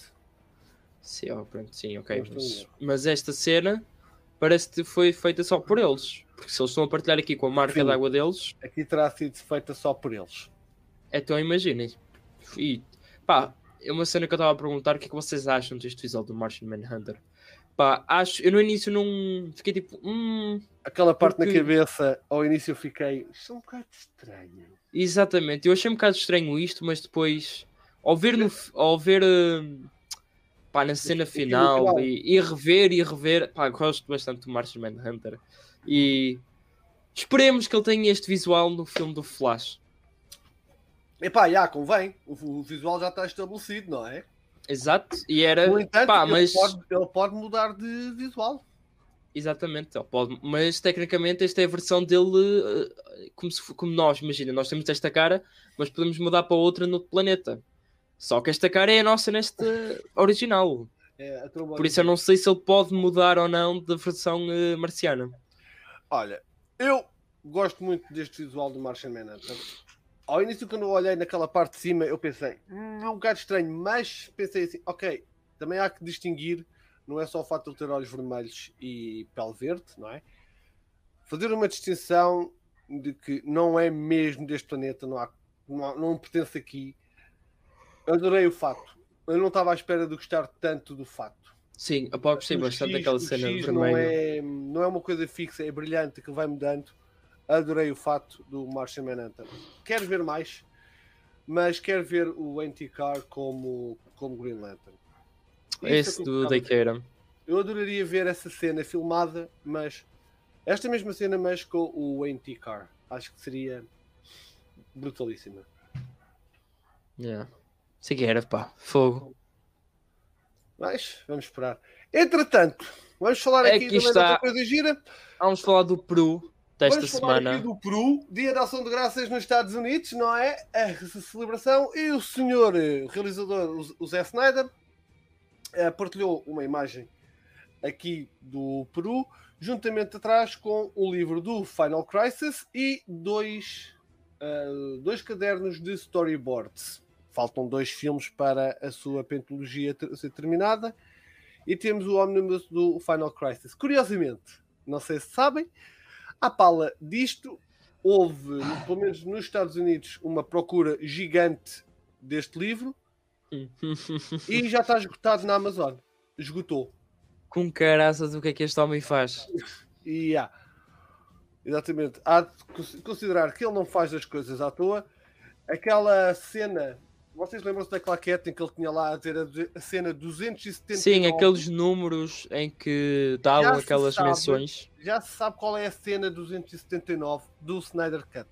Sim, ok. Mas esta cena parece que foi feita só por eles, porque se eles estão a partilhar aqui com a marca d'água deles, aqui terá sido feita só por eles. Então imaginem. E pá, é uma cena que eu estava a perguntar, o que é que vocês acham deste visual do Martian Manhunter? Pá, acho, eu no início não fiquei tipo, aquela parte na cabeça, ao início eu fiquei, isto é um bocado estranho. Exatamente, eu achei um bocado estranho isto, mas depois, ao ver na cena final e rever, pá, gosto bastante do Martian Manhunter e esperemos que ele tenha este visual no filme do Flash. Epá, já convém, o visual já está estabelecido, não é? Exato, e era... No entanto, ele pode mudar de visual. Exatamente, ele pode, mas tecnicamente esta é a versão dele, como nós, imagina, nós temos esta cara, mas podemos mudar para outra no outro planeta. Só que esta cara é a nossa neste original. Por isso eu não sei se ele pode mudar ou não da versão marciana. Olha, eu gosto muito deste visual do Martian Manhunter. Ao início, quando eu olhei naquela parte de cima, eu pensei, é um bocado estranho, mas pensei assim, ok, também há que distinguir, não é só o fato de ele ter olhos vermelhos e pele verde, não é? Fazer uma distinção de que não é mesmo deste planeta, não pertence aqui. Adorei o fato. Eu não estava à espera de gostar tanto do fato. Sim, eu gostei bastante daquela cena vermelha. Não é uma coisa fixa, é brilhante, que vai mudando. Adorei o fato do Martian Manhunter. Quero ver mais, mas quero ver o Anticar como Green Lantern. Esse do Dequeira. Eu adoraria ver essa cena filmada, mas esta mesma cena, mas com o Anticar. Acho que seria brutalíssima. Yeah. sei que era, pá, fogo. Mas vamos esperar. Entretanto, vamos falar aqui de outra coisa gira. Vamos falar do Peru desta semana. Vamos falar aqui do Peru, Dia de Ação de Graças nos Estados Unidos, não é? A celebração. E o senhor realizador, o Zack Snyder, partilhou uma imagem aqui do Peru, juntamente atrás com o livro do Final Crisis e dois cadernos de storyboards. Faltam 2 filmes para a sua pentologia ser terminada. E temos o omnibus do Final Crisis. Curiosamente, não sei se sabem, à pala disto, houve, pelo menos nos Estados Unidos, uma procura gigante deste livro. E já está esgotado na Amazon. Esgotou. Com caraças, o que é que este homem faz? Exatamente. Há de considerar que ele não faz as coisas à toa. Aquela cena... Vocês lembram-se da claquete em que ele tinha lá a dizer a cena 279? Sim, aqueles números em que davam aquelas menções. Já se sabe qual é a cena 279 do Snyder Cut.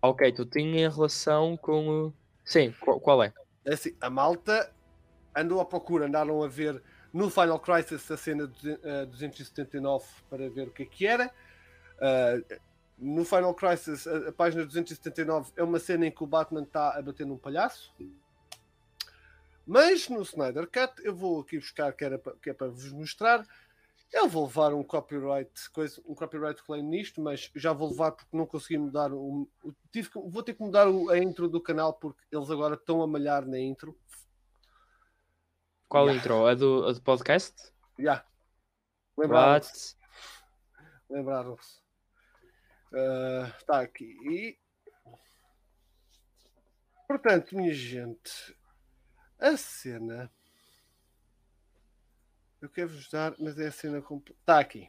Ok, tu tinha em relação com... Sim, qual é? É assim, a malta andou à procura, andaram a ver no Final Crisis a cena 279 para ver o que era. No Final Crisis, a página 279 é uma cena em que o Batman está a bater num palhaço. Mas no Snyder Cut, eu vou aqui buscar, que é para vos mostrar. Eu vou levar um copyright claim nisto, mas já vou levar porque não consegui mudar. Vou ter que mudar a intro do canal porque eles agora estão a malhar na intro. Qual intro? A do podcast? Lembraram-se. Está aqui e... Portanto, minha gente, a cena eu quero vos dar, mas é a cena completa. Está aqui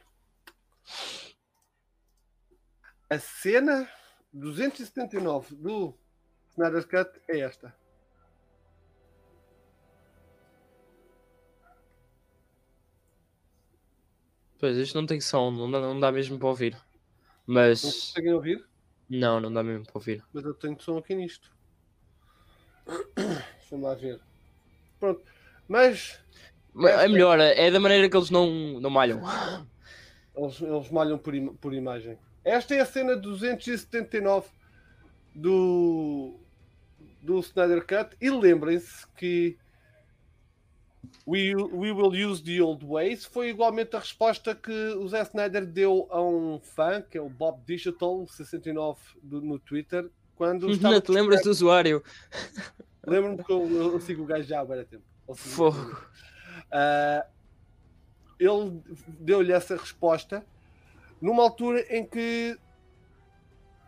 a cena 279 do Snyder Cut. É esta. Pois, isto não tem som, não dá mesmo para ouvir. Mas... Não conseguem ouvir? Não, não dá mesmo para ouvir. Mas eu tenho som aqui nisto. Deixa-me lá ver. Pronto, mas é melhor, é da maneira que eles não malham. Eles malham por imagem. Esta é a cena 279 do Snyder Cut. E lembrem-se que We will use the old ways foi igualmente a resposta que o Zack Snyder deu a um fã, que é o Bob Digital 69 no Twitter, quando estava... Não te lembras do usuário? Lembro-me porque eu sigo o gajo já há muito tempo. Fogo. Ele deu-lhe essa resposta numa altura em que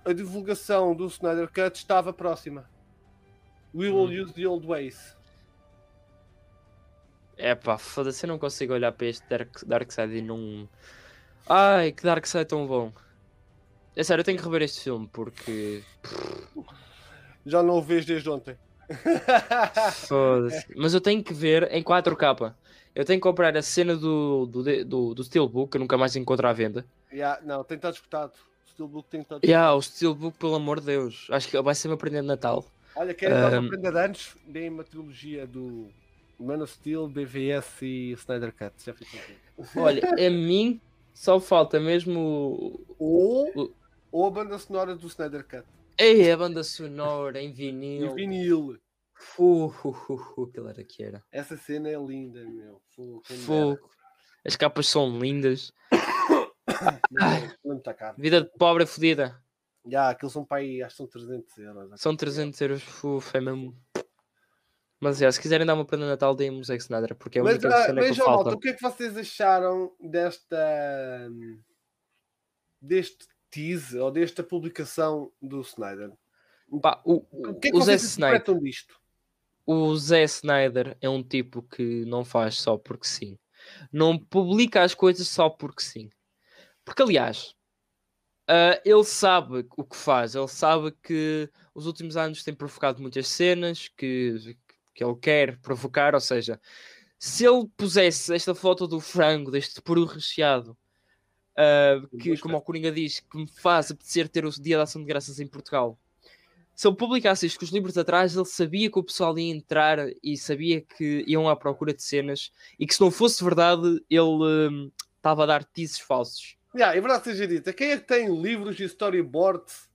a divulgação do Snyder Cut estava próxima. We will use the old ways. É pá, foda-se, eu não consigo olhar para este Darkseid e não... Ai, que Darkseid tão bom. É sério, eu tenho que rever este filme porque... Já não o vês desde ontem. Foda-se. Mas eu tenho que ver em 4K. Eu tenho que comprar a cena do Steelbook, que eu nunca mais encontro à venda. Não, tem que estar escutado. O Steelbook tem que estar escutado. O Steelbook, pelo amor de Deus. Acho que vai ser meu prenda de Natal. Olha, querem dar uma prenda de anos? Deem-me a trilogia do... Man of Steel, BVS e Snyder Cut. Já fico aqui. Olha, a mim só falta mesmo ou a banda sonora do Snyder Cut. Ei, a banda sonora em vinil. Em vinil. Aquilo que era. Essa cena é linda, meu. Fogo. As capas são lindas. Não está caro. Vida de pobre fodida. Aqueles são para aí, acho que são 300 euros. São 300 euros, é mesmo. Mas se quiserem dar uma prenda de Natal, deem-me o Zack Snyder, porque é a única cena que falta. Malta, o que é que vocês acharam deste tease ou desta publicação do Snyder? O que é que vocês interpretam disto? O Zack Snyder é um tipo que não faz só porque sim. Não publica as coisas só porque sim. Porque, aliás, ele sabe o que faz. Ele sabe que os últimos anos têm provocado muitas cenas que ele quer provocar, ou seja, se ele pusesse esta foto do frango, deste peru recheado, como o Coringa diz, que me faz apetecer ter o Dia de Ação de Graças em Portugal, se ele publicasse isto com os livros atrás, ele sabia que o pessoal ia entrar e sabia que iam à procura de cenas e que se não fosse verdade, ele estava a dar teases falsos. É verdade, seja dita. Quem é que tem livros de storyboards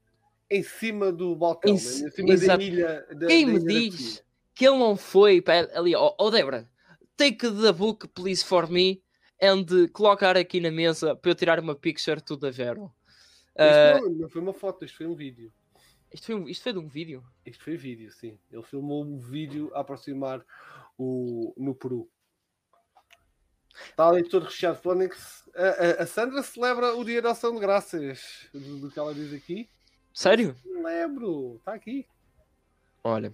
em cima do balcão? Em cima da ilha? Quem me diz que ele não foi para ali? Oh Débora, take the book, please, for me, and colocar aqui na mesa para eu tirar uma picture to the Vero. Não foi uma foto, isto foi um vídeo. Isto foi de um vídeo? Isto foi vídeo, sim. Ele filmou um vídeo a aproximar no Peru. Está ali todo recheado de Flónix. A Sandra celebra o dia da ação de graças, do que ela diz aqui. Sério? Não lembro. Está aqui. Olha,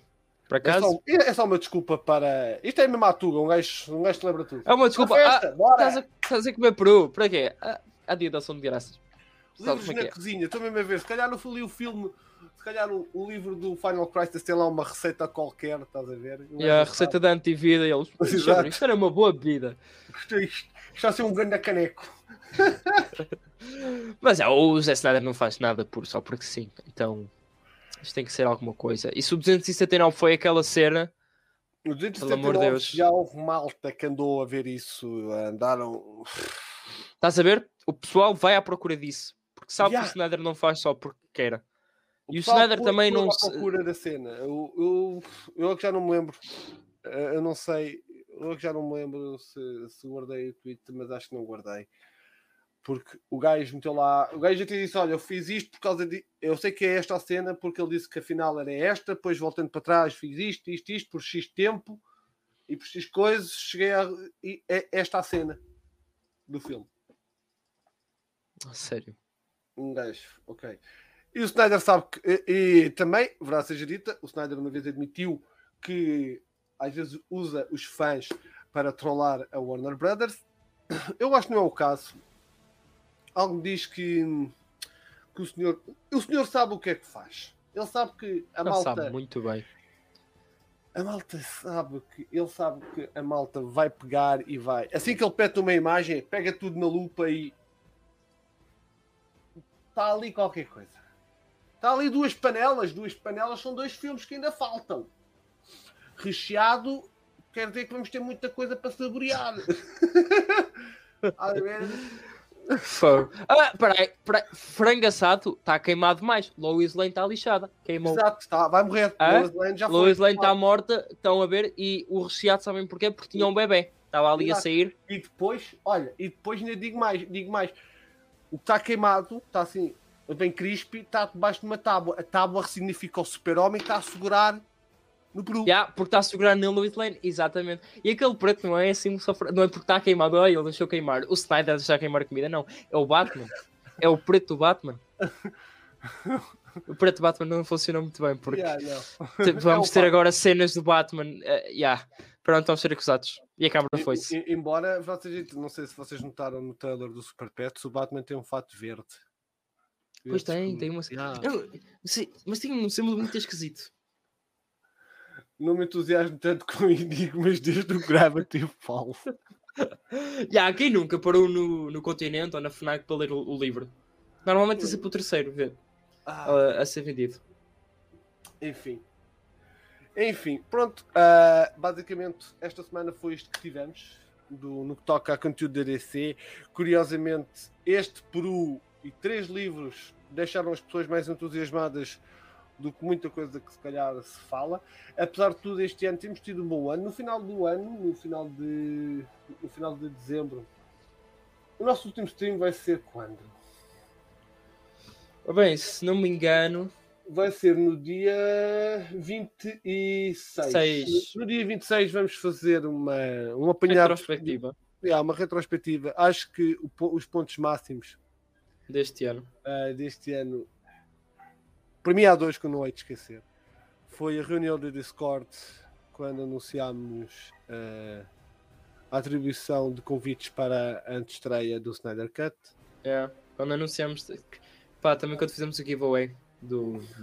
por acaso... É só uma desculpa para... Isto é mesmo a Tuga, um gajo celebra tudo. É uma desculpa. Estás a comer Peru. Para quê? Há dia da ação de graças. Livros na cozinha, estou mesmo a ver. Se calhar não li o filme... Se calhar o livro do Final Crisis tem lá uma receita qualquer, estás a ver? E a receita da antivida, eles... Isto era uma boa bebida. Isto está a ser um grande caneco. Mas o Zack Snyder não faz nada só porque sim. Então, isto tem que ser alguma coisa. E se o 279 foi aquela cena... O 279 já houve malta que andou a ver isso. Andaram... Estás a ver? O pessoal vai à procura disso. Porque sabe que o Snyder não faz só porque queira. E o Snyder também não... A procura da cena. Eu que já não me lembro. Eu não sei. Eu que já não me lembro se guardei o tweet, mas acho que não guardei. Porque o gajo meteu lá... O gajo até disse, olha, eu fiz isto por causa de... Eu sei que é esta a cena, porque ele disse que afinal era esta, depois voltando para trás fiz isto, por X tempo e por X coisas, cheguei a... E é esta a cena do filme. A sério? Um gajo, ok. E o Snyder sabe que... E também, verdade seja dita, o Snyder uma vez admitiu que às vezes usa os fãs para trollar a Warner Brothers. Eu acho que não é o caso. Algo diz que o senhor... O senhor sabe o que é que faz. Ele sabe que a malta... Ele sabe muito bem. A malta sabe que... Ele sabe que a malta vai pegar e vai... Assim que ele pede uma imagem, pega tudo na lupa e... Está ali qualquer coisa. Está ali duas panelas são dois filmes que ainda faltam. Recheado quer dizer que vamos ter muita coisa para saborear. Peraí, frango assado está queimado demais. Lois Lane está lixada. Queimou. Exato, vai morrer. Lois Lane está morta, estão a ver, e o recheado sabem porquê? Porque tinha um bebê. Estava ali a sair. E depois, olha, ainda digo mais. O que está queimado, está assim. Bem crispy, está debaixo de uma tábua. A tábua significa o super-homem que está a segurar no Peru. Porque está a segurar na Lois Lane, exatamente. E aquele preto não é assim, não é porque está queimado, ele deixou queimar. O Snyder deixou queimar comida, não. É o Batman. É o preto do Batman. O preto do Batman não funcionou muito bem, porque vamos ter agora cenas do Batman. Pronto, vamos ser acusados. E a câmara foi-se. Embora, não sei se vocês notaram no trailer do Super Pets, o Batman tem um fato verde. Pois tem uma... Não, sim, mas tem um símbolo muito esquisito. Não me entusiasmo tanto com o Indigo, mas desde o Gravity Falls. Quem nunca parou no Continente ou na FNAC para ler o livro? Normalmente é sempre o terceiro a ser vendido. Enfim, pronto. Basicamente, esta semana foi isto que tivemos no que toca a conteúdo da DC. Curiosamente, este Peru... E 3 livros deixaram as pessoas mais entusiasmadas do que muita coisa que se calhar se fala. Apesar de tudo, este ano temos tido um bom ano. No final de dezembro, o nosso último stream vai ser quando? Bem, se não me engano, vai ser no dia 26. No dia 26 vamos fazer uma apanhada retrospectiva. Uma retrospectiva. Acho que os pontos máximos deste ano, para mim há 2 que eu não hei de esquecer. Foi a reunião do Discord quando anunciámos a atribuição de convites para a antestreia do Snyder Cut. Quando anunciámos, também quando fizemos o giveaway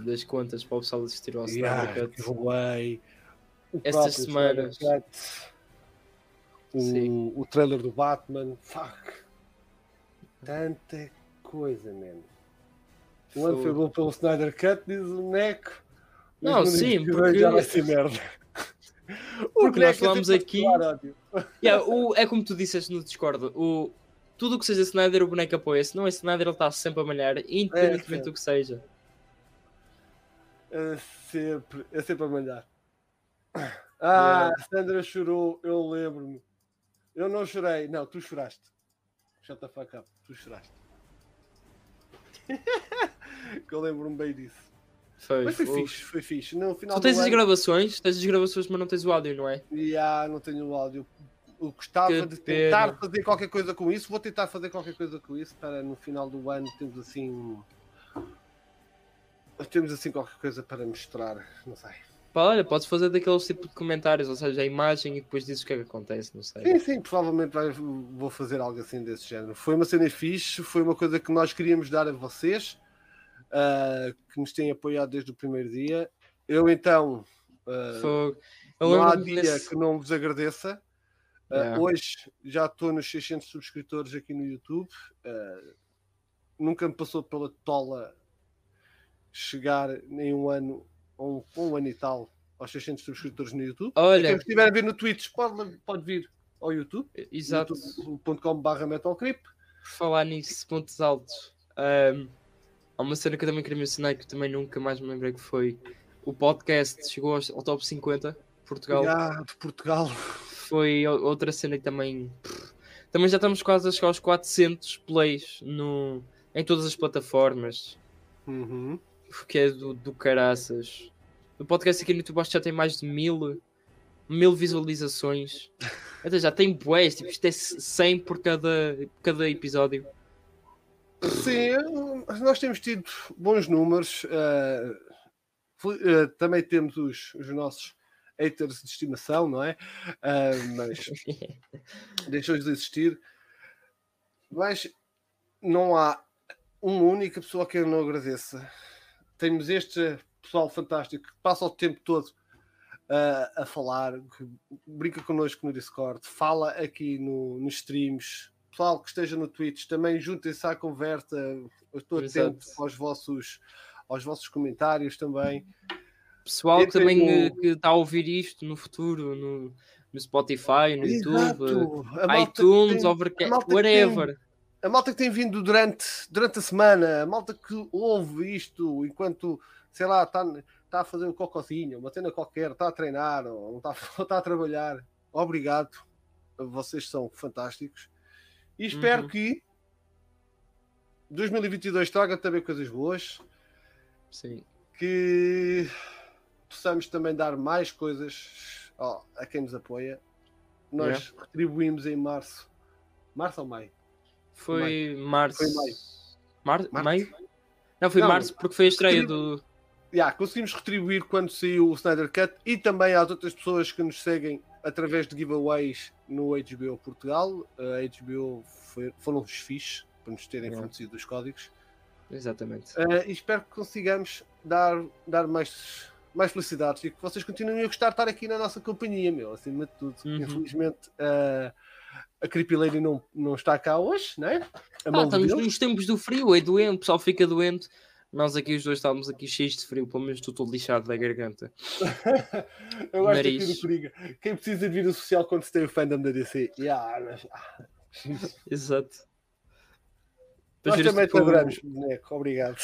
das contas para o pessoal assistir ao Snyder Cut. Giveaway. Estas semanas. Snyder Cut, o trailer do Batman. Tanta coisa, mano. O ano foi bom pelo Snyder Cut, diz o Neco. Não, sim, porque... Já vai ser merda. Porque nós falamos aqui... Yeah, é como tu disseste no Discord, tudo o que seja Snyder, o boneco apoia-se. Não é Snyder, ele está sempre a malhar, independentemente do que seja. É sempre a malhar. Ah, a Sandra chorou, eu lembro-me. Eu não chorei. Não, tu choraste. Shut the fuck up, tu choraste. Que eu lembro-me bem disso. Mas foi fixe. No final tu tens as gravações, mas não tens o áudio, não é? Yeah, não tenho o áudio. Eu gostava de tentar fazer qualquer coisa com isso. Vou tentar fazer qualquer coisa com isso para no final do ano temos assim qualquer coisa para mostrar. Não sei. Pá, olha, podes fazer daqueles tipo de comentários, ou seja, a imagem e depois dizes o que é que acontece, não sei. Sim, provavelmente vou fazer algo assim desse género. Foi uma cena fixe, foi uma coisa que nós queríamos dar a vocês, que nos têm apoiado desde o primeiro dia. Eu então, não há dia que não vos agradeça. Hoje já estou nos 600 subscritores aqui no YouTube. Nunca me passou pela tola chegar nem um ano ou um ano e tal aos 600 subscritores no YouTube. Olha, quem estiver a ver no Twitch pode vir ao YouTube. Exato. youtube.com/metalcreep. Por falar nisso, pontos altos, há uma cena que eu também queria mencionar, que eu também nunca mais me lembrei, que foi o podcast chegou ao top 50 Portugal. De Portugal. Foi outra cena que também já estamos quase a chegar aos 400 plays em todas as plataformas. Uhum. Porque é do caraças. O podcast aqui no YouTube acho que já tem mais de 1000 visualizações. Até já tem boés, tipo, isto é 100 por cada episódio. Sim, nós temos tido bons números. Também temos os nossos haters de estimação, não é? Mas deixou de existir. Mas não há uma única pessoa que eu não agradeça. Temos este pessoal fantástico que passa o tempo todo a falar, que brinca connosco no Discord, fala aqui nos streams. Pessoal que esteja no Twitch, também juntem-se à conversa. Eu estou atento aos vossos comentários também. Pessoal que também está a ouvir isto no futuro, no Spotify, no YouTube, iTunes, Overcast, whatever. A malta que tem vindo durante a semana, a malta que ouve isto enquanto, sei lá, está a fazer um cocozinho, uma cena qualquer, está a treinar ou está a trabalhar. Obrigado. Vocês são fantásticos. E espero que 2022 traga também coisas boas. Sim. Que possamos também dar mais coisas a quem nos apoia. Nós retribuímos em março. Março ou maio? Foi março, porque foi a estreia do... conseguimos retribuir quando saiu o Snyder Cut e também às outras pessoas que nos seguem através de giveaways no HBO Portugal. A HBO foram os fixe para nos terem fornecido os códigos. Exatamente. E espero que consigamos dar mais felicidades e que vocês continuem a gostar de estar aqui na nossa companhia, acima de tudo. Infelizmente... a Creepy Lady não está cá hoje, não é? Estamos nos tempos do frio, é doente, o pessoal fica doente. Nós aqui os dois estávamos aqui cheios de frio, pelo menos estou todo lixado da garganta. Eu acho aqui do Coringa. Quem precisa de vida social quando se tem o fandom da DC? Exato. Nós também te adoramos, boneco, obrigado.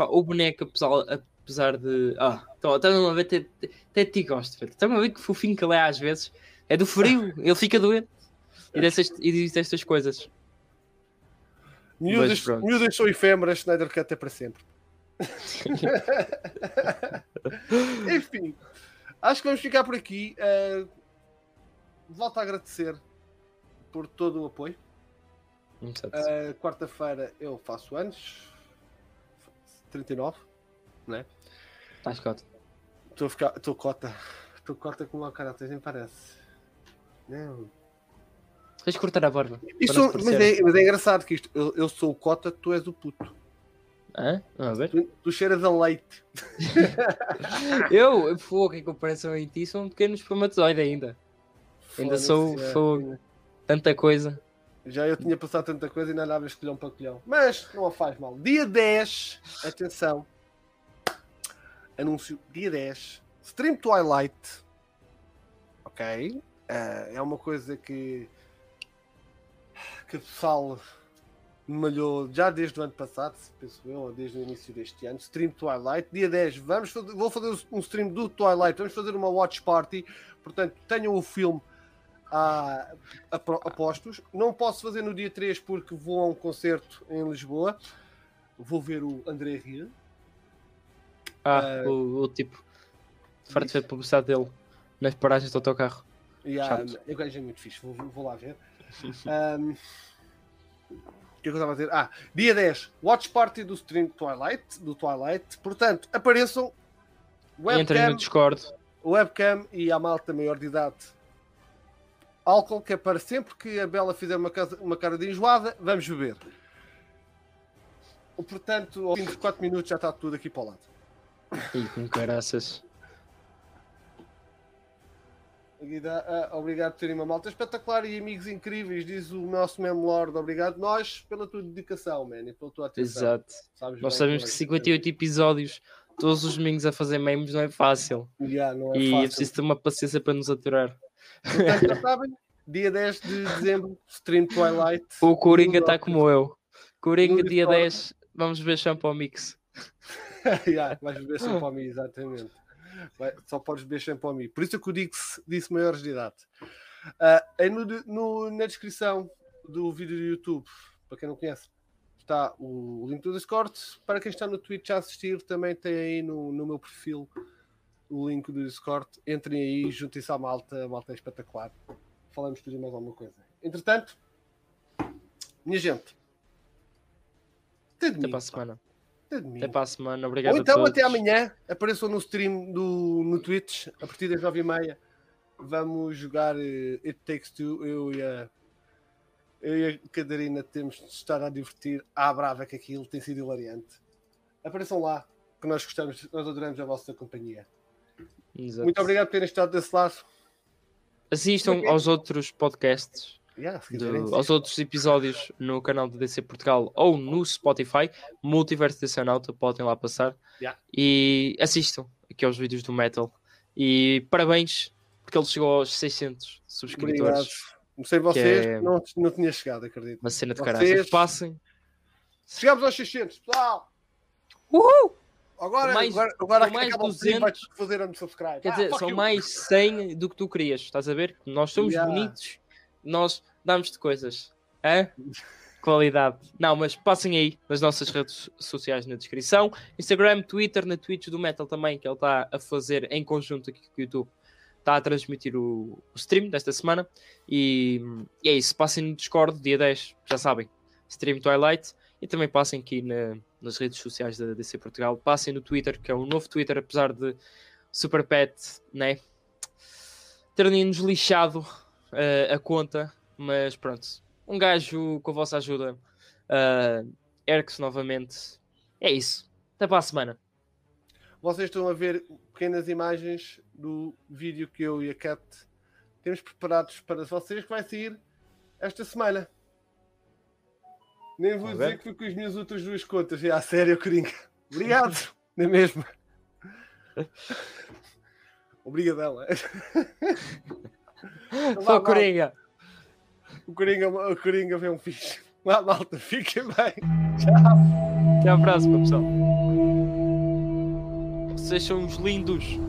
O boneco, pessoal, apesar de... estão a ver, até te gosto. Estão a ver que fofinho que ele é às vezes. É do frio, ele fica doente. E destas coisas. Miúdas são efêmeras, Snyder Cut é para sempre. Enfim, acho que vamos ficar por aqui. Volto a agradecer por todo o apoio. Quarta-feira eu faço anos. 39, não é? Estás cota. Estou cota. Estou cota com uma cara, nem parece. Não. Tens de cortar a barba. Mas é engraçado que isto. Eu sou o cota, tu és o puto. Vamos ver. Tu cheiras a leite. Eu, fogo, em comparação a ti, sou um pequeno espermatozoide ainda. Ainda sou fogo. Tanta coisa. Já eu tinha passado tanta coisa e não andava escolhão para colhão. Mas não a faz mal. Dia 10, atenção. anúncio dia 10, stream Twilight, ok? É uma coisa que o pessoal malhou já desde o ano passado, penso eu, ou desde o início deste ano. Stream Twilight, dia 10, vou fazer um stream do Twilight, vamos fazer uma watch party, portanto tenham o filme a postos. Não posso fazer no dia 3 porque vou a um concerto em Lisboa, vou ver o André Ria. O tipo, farto de ver publicidade dele nas paragens do autocarro. O gajo é muito fixe, vou lá ver. O que é que eu estava a dizer? Dia 10, watch party do stream do Twilight. Portanto, apareçam. Webcam, entrem no Discord. Webcam e a malta maior de idade. Álcool, que é para sempre que a Bela fizer uma cara de enjoada, vamos beber. Portanto, ao fim de 4 minutos já está tudo aqui para o lado. E com caraças. Obrigado por terem uma malta espetacular e amigos incríveis, diz o nosso Memelord. Obrigado nós pela tua dedicação, man, e pela tua atenção. Exato. Nós sabemos que 58 episódios todos os domingos a fazer memes não é fácil. Não é e fácil. É preciso ter uma paciência para nos aturar. Portanto, já sabem, dia 10 de dezembro, stream Twilight. O Coringa está como eu. Coringa, dia 10, vamos ver Shampoo Mix. Vais beber Shampoo Mix, exatamente. Só podes beber shampoo a mim. Por isso é que eu disse maiores de idade. Na descrição do vídeo do YouTube, para quem não conhece, está o link do Discord. Para quem está no Twitch a assistir, também tem aí no meu perfil o link do Discord. Entrem aí, juntem-se à malta. A malta é espetacular. Falamos tudo e mais alguma coisa. Entretanto, minha gente, até para a semana. Até para a semana, obrigado. Ou então a todos. Até amanhã, apareçam no stream no Twitch, a partir das 9h30. Vamos jogar It Takes Two. Eu e a Catarina temos de estar a divertir à brava, que aquilo tem sido hilariante. Apareçam lá, que nós gostamos, nós adoramos a vossa companhia. Exato. Muito obrigado por terem estado desse lado. Assistam aos outros podcasts. Aos outros episódios no canal do DC Portugal ou no Spotify, Multiverso DC Nauta, podem lá passar e assistam aqui aos vídeos do Metal. E parabéns, porque ele chegou aos 600 subscritores. Obrigado. Sem vocês não tinha chegado, acredito. Uma cena de caralho. Passem. Chegamos aos 600, pessoal! Uhul! Agora mais 200 vai fazer unsubscribe. Quer dizer, são mais 100 do que tu querias, estás a ver? Nós somos bonitos. Nós damos-te coisas. Qualidade. Não, mas passem aí nas nossas redes sociais na descrição. Instagram, Twitter, na Twitch do Metal também, que ele está a fazer em conjunto aqui com o YouTube. Está a transmitir o stream desta semana. E é isso. Passem no Discord, dia 10, já sabem. Stream Twilight. E também passem aqui nas redes sociais da DC Portugal. Passem no Twitter, que é um novo Twitter, apesar de Super Pet, né? Ter-nos lixado a conta, mas pronto, um gajo com a vossa ajuda ergue-se novamente. É isso, até para a semana. Vocês estão a ver pequenas imagens do vídeo que eu e a Cat temos preparados para vocês, que vai sair esta semana. Nem vou dizer que fui com as minhas outras duas contas. É a sério, Coringa. Obrigado. Não é mesmo? Obrigadão. Só Coringa. O Coringa vem um fixe. Lá, malta, fiquem bem. Tchau. Até à próxima, pessoal. Vocês são uns lindos.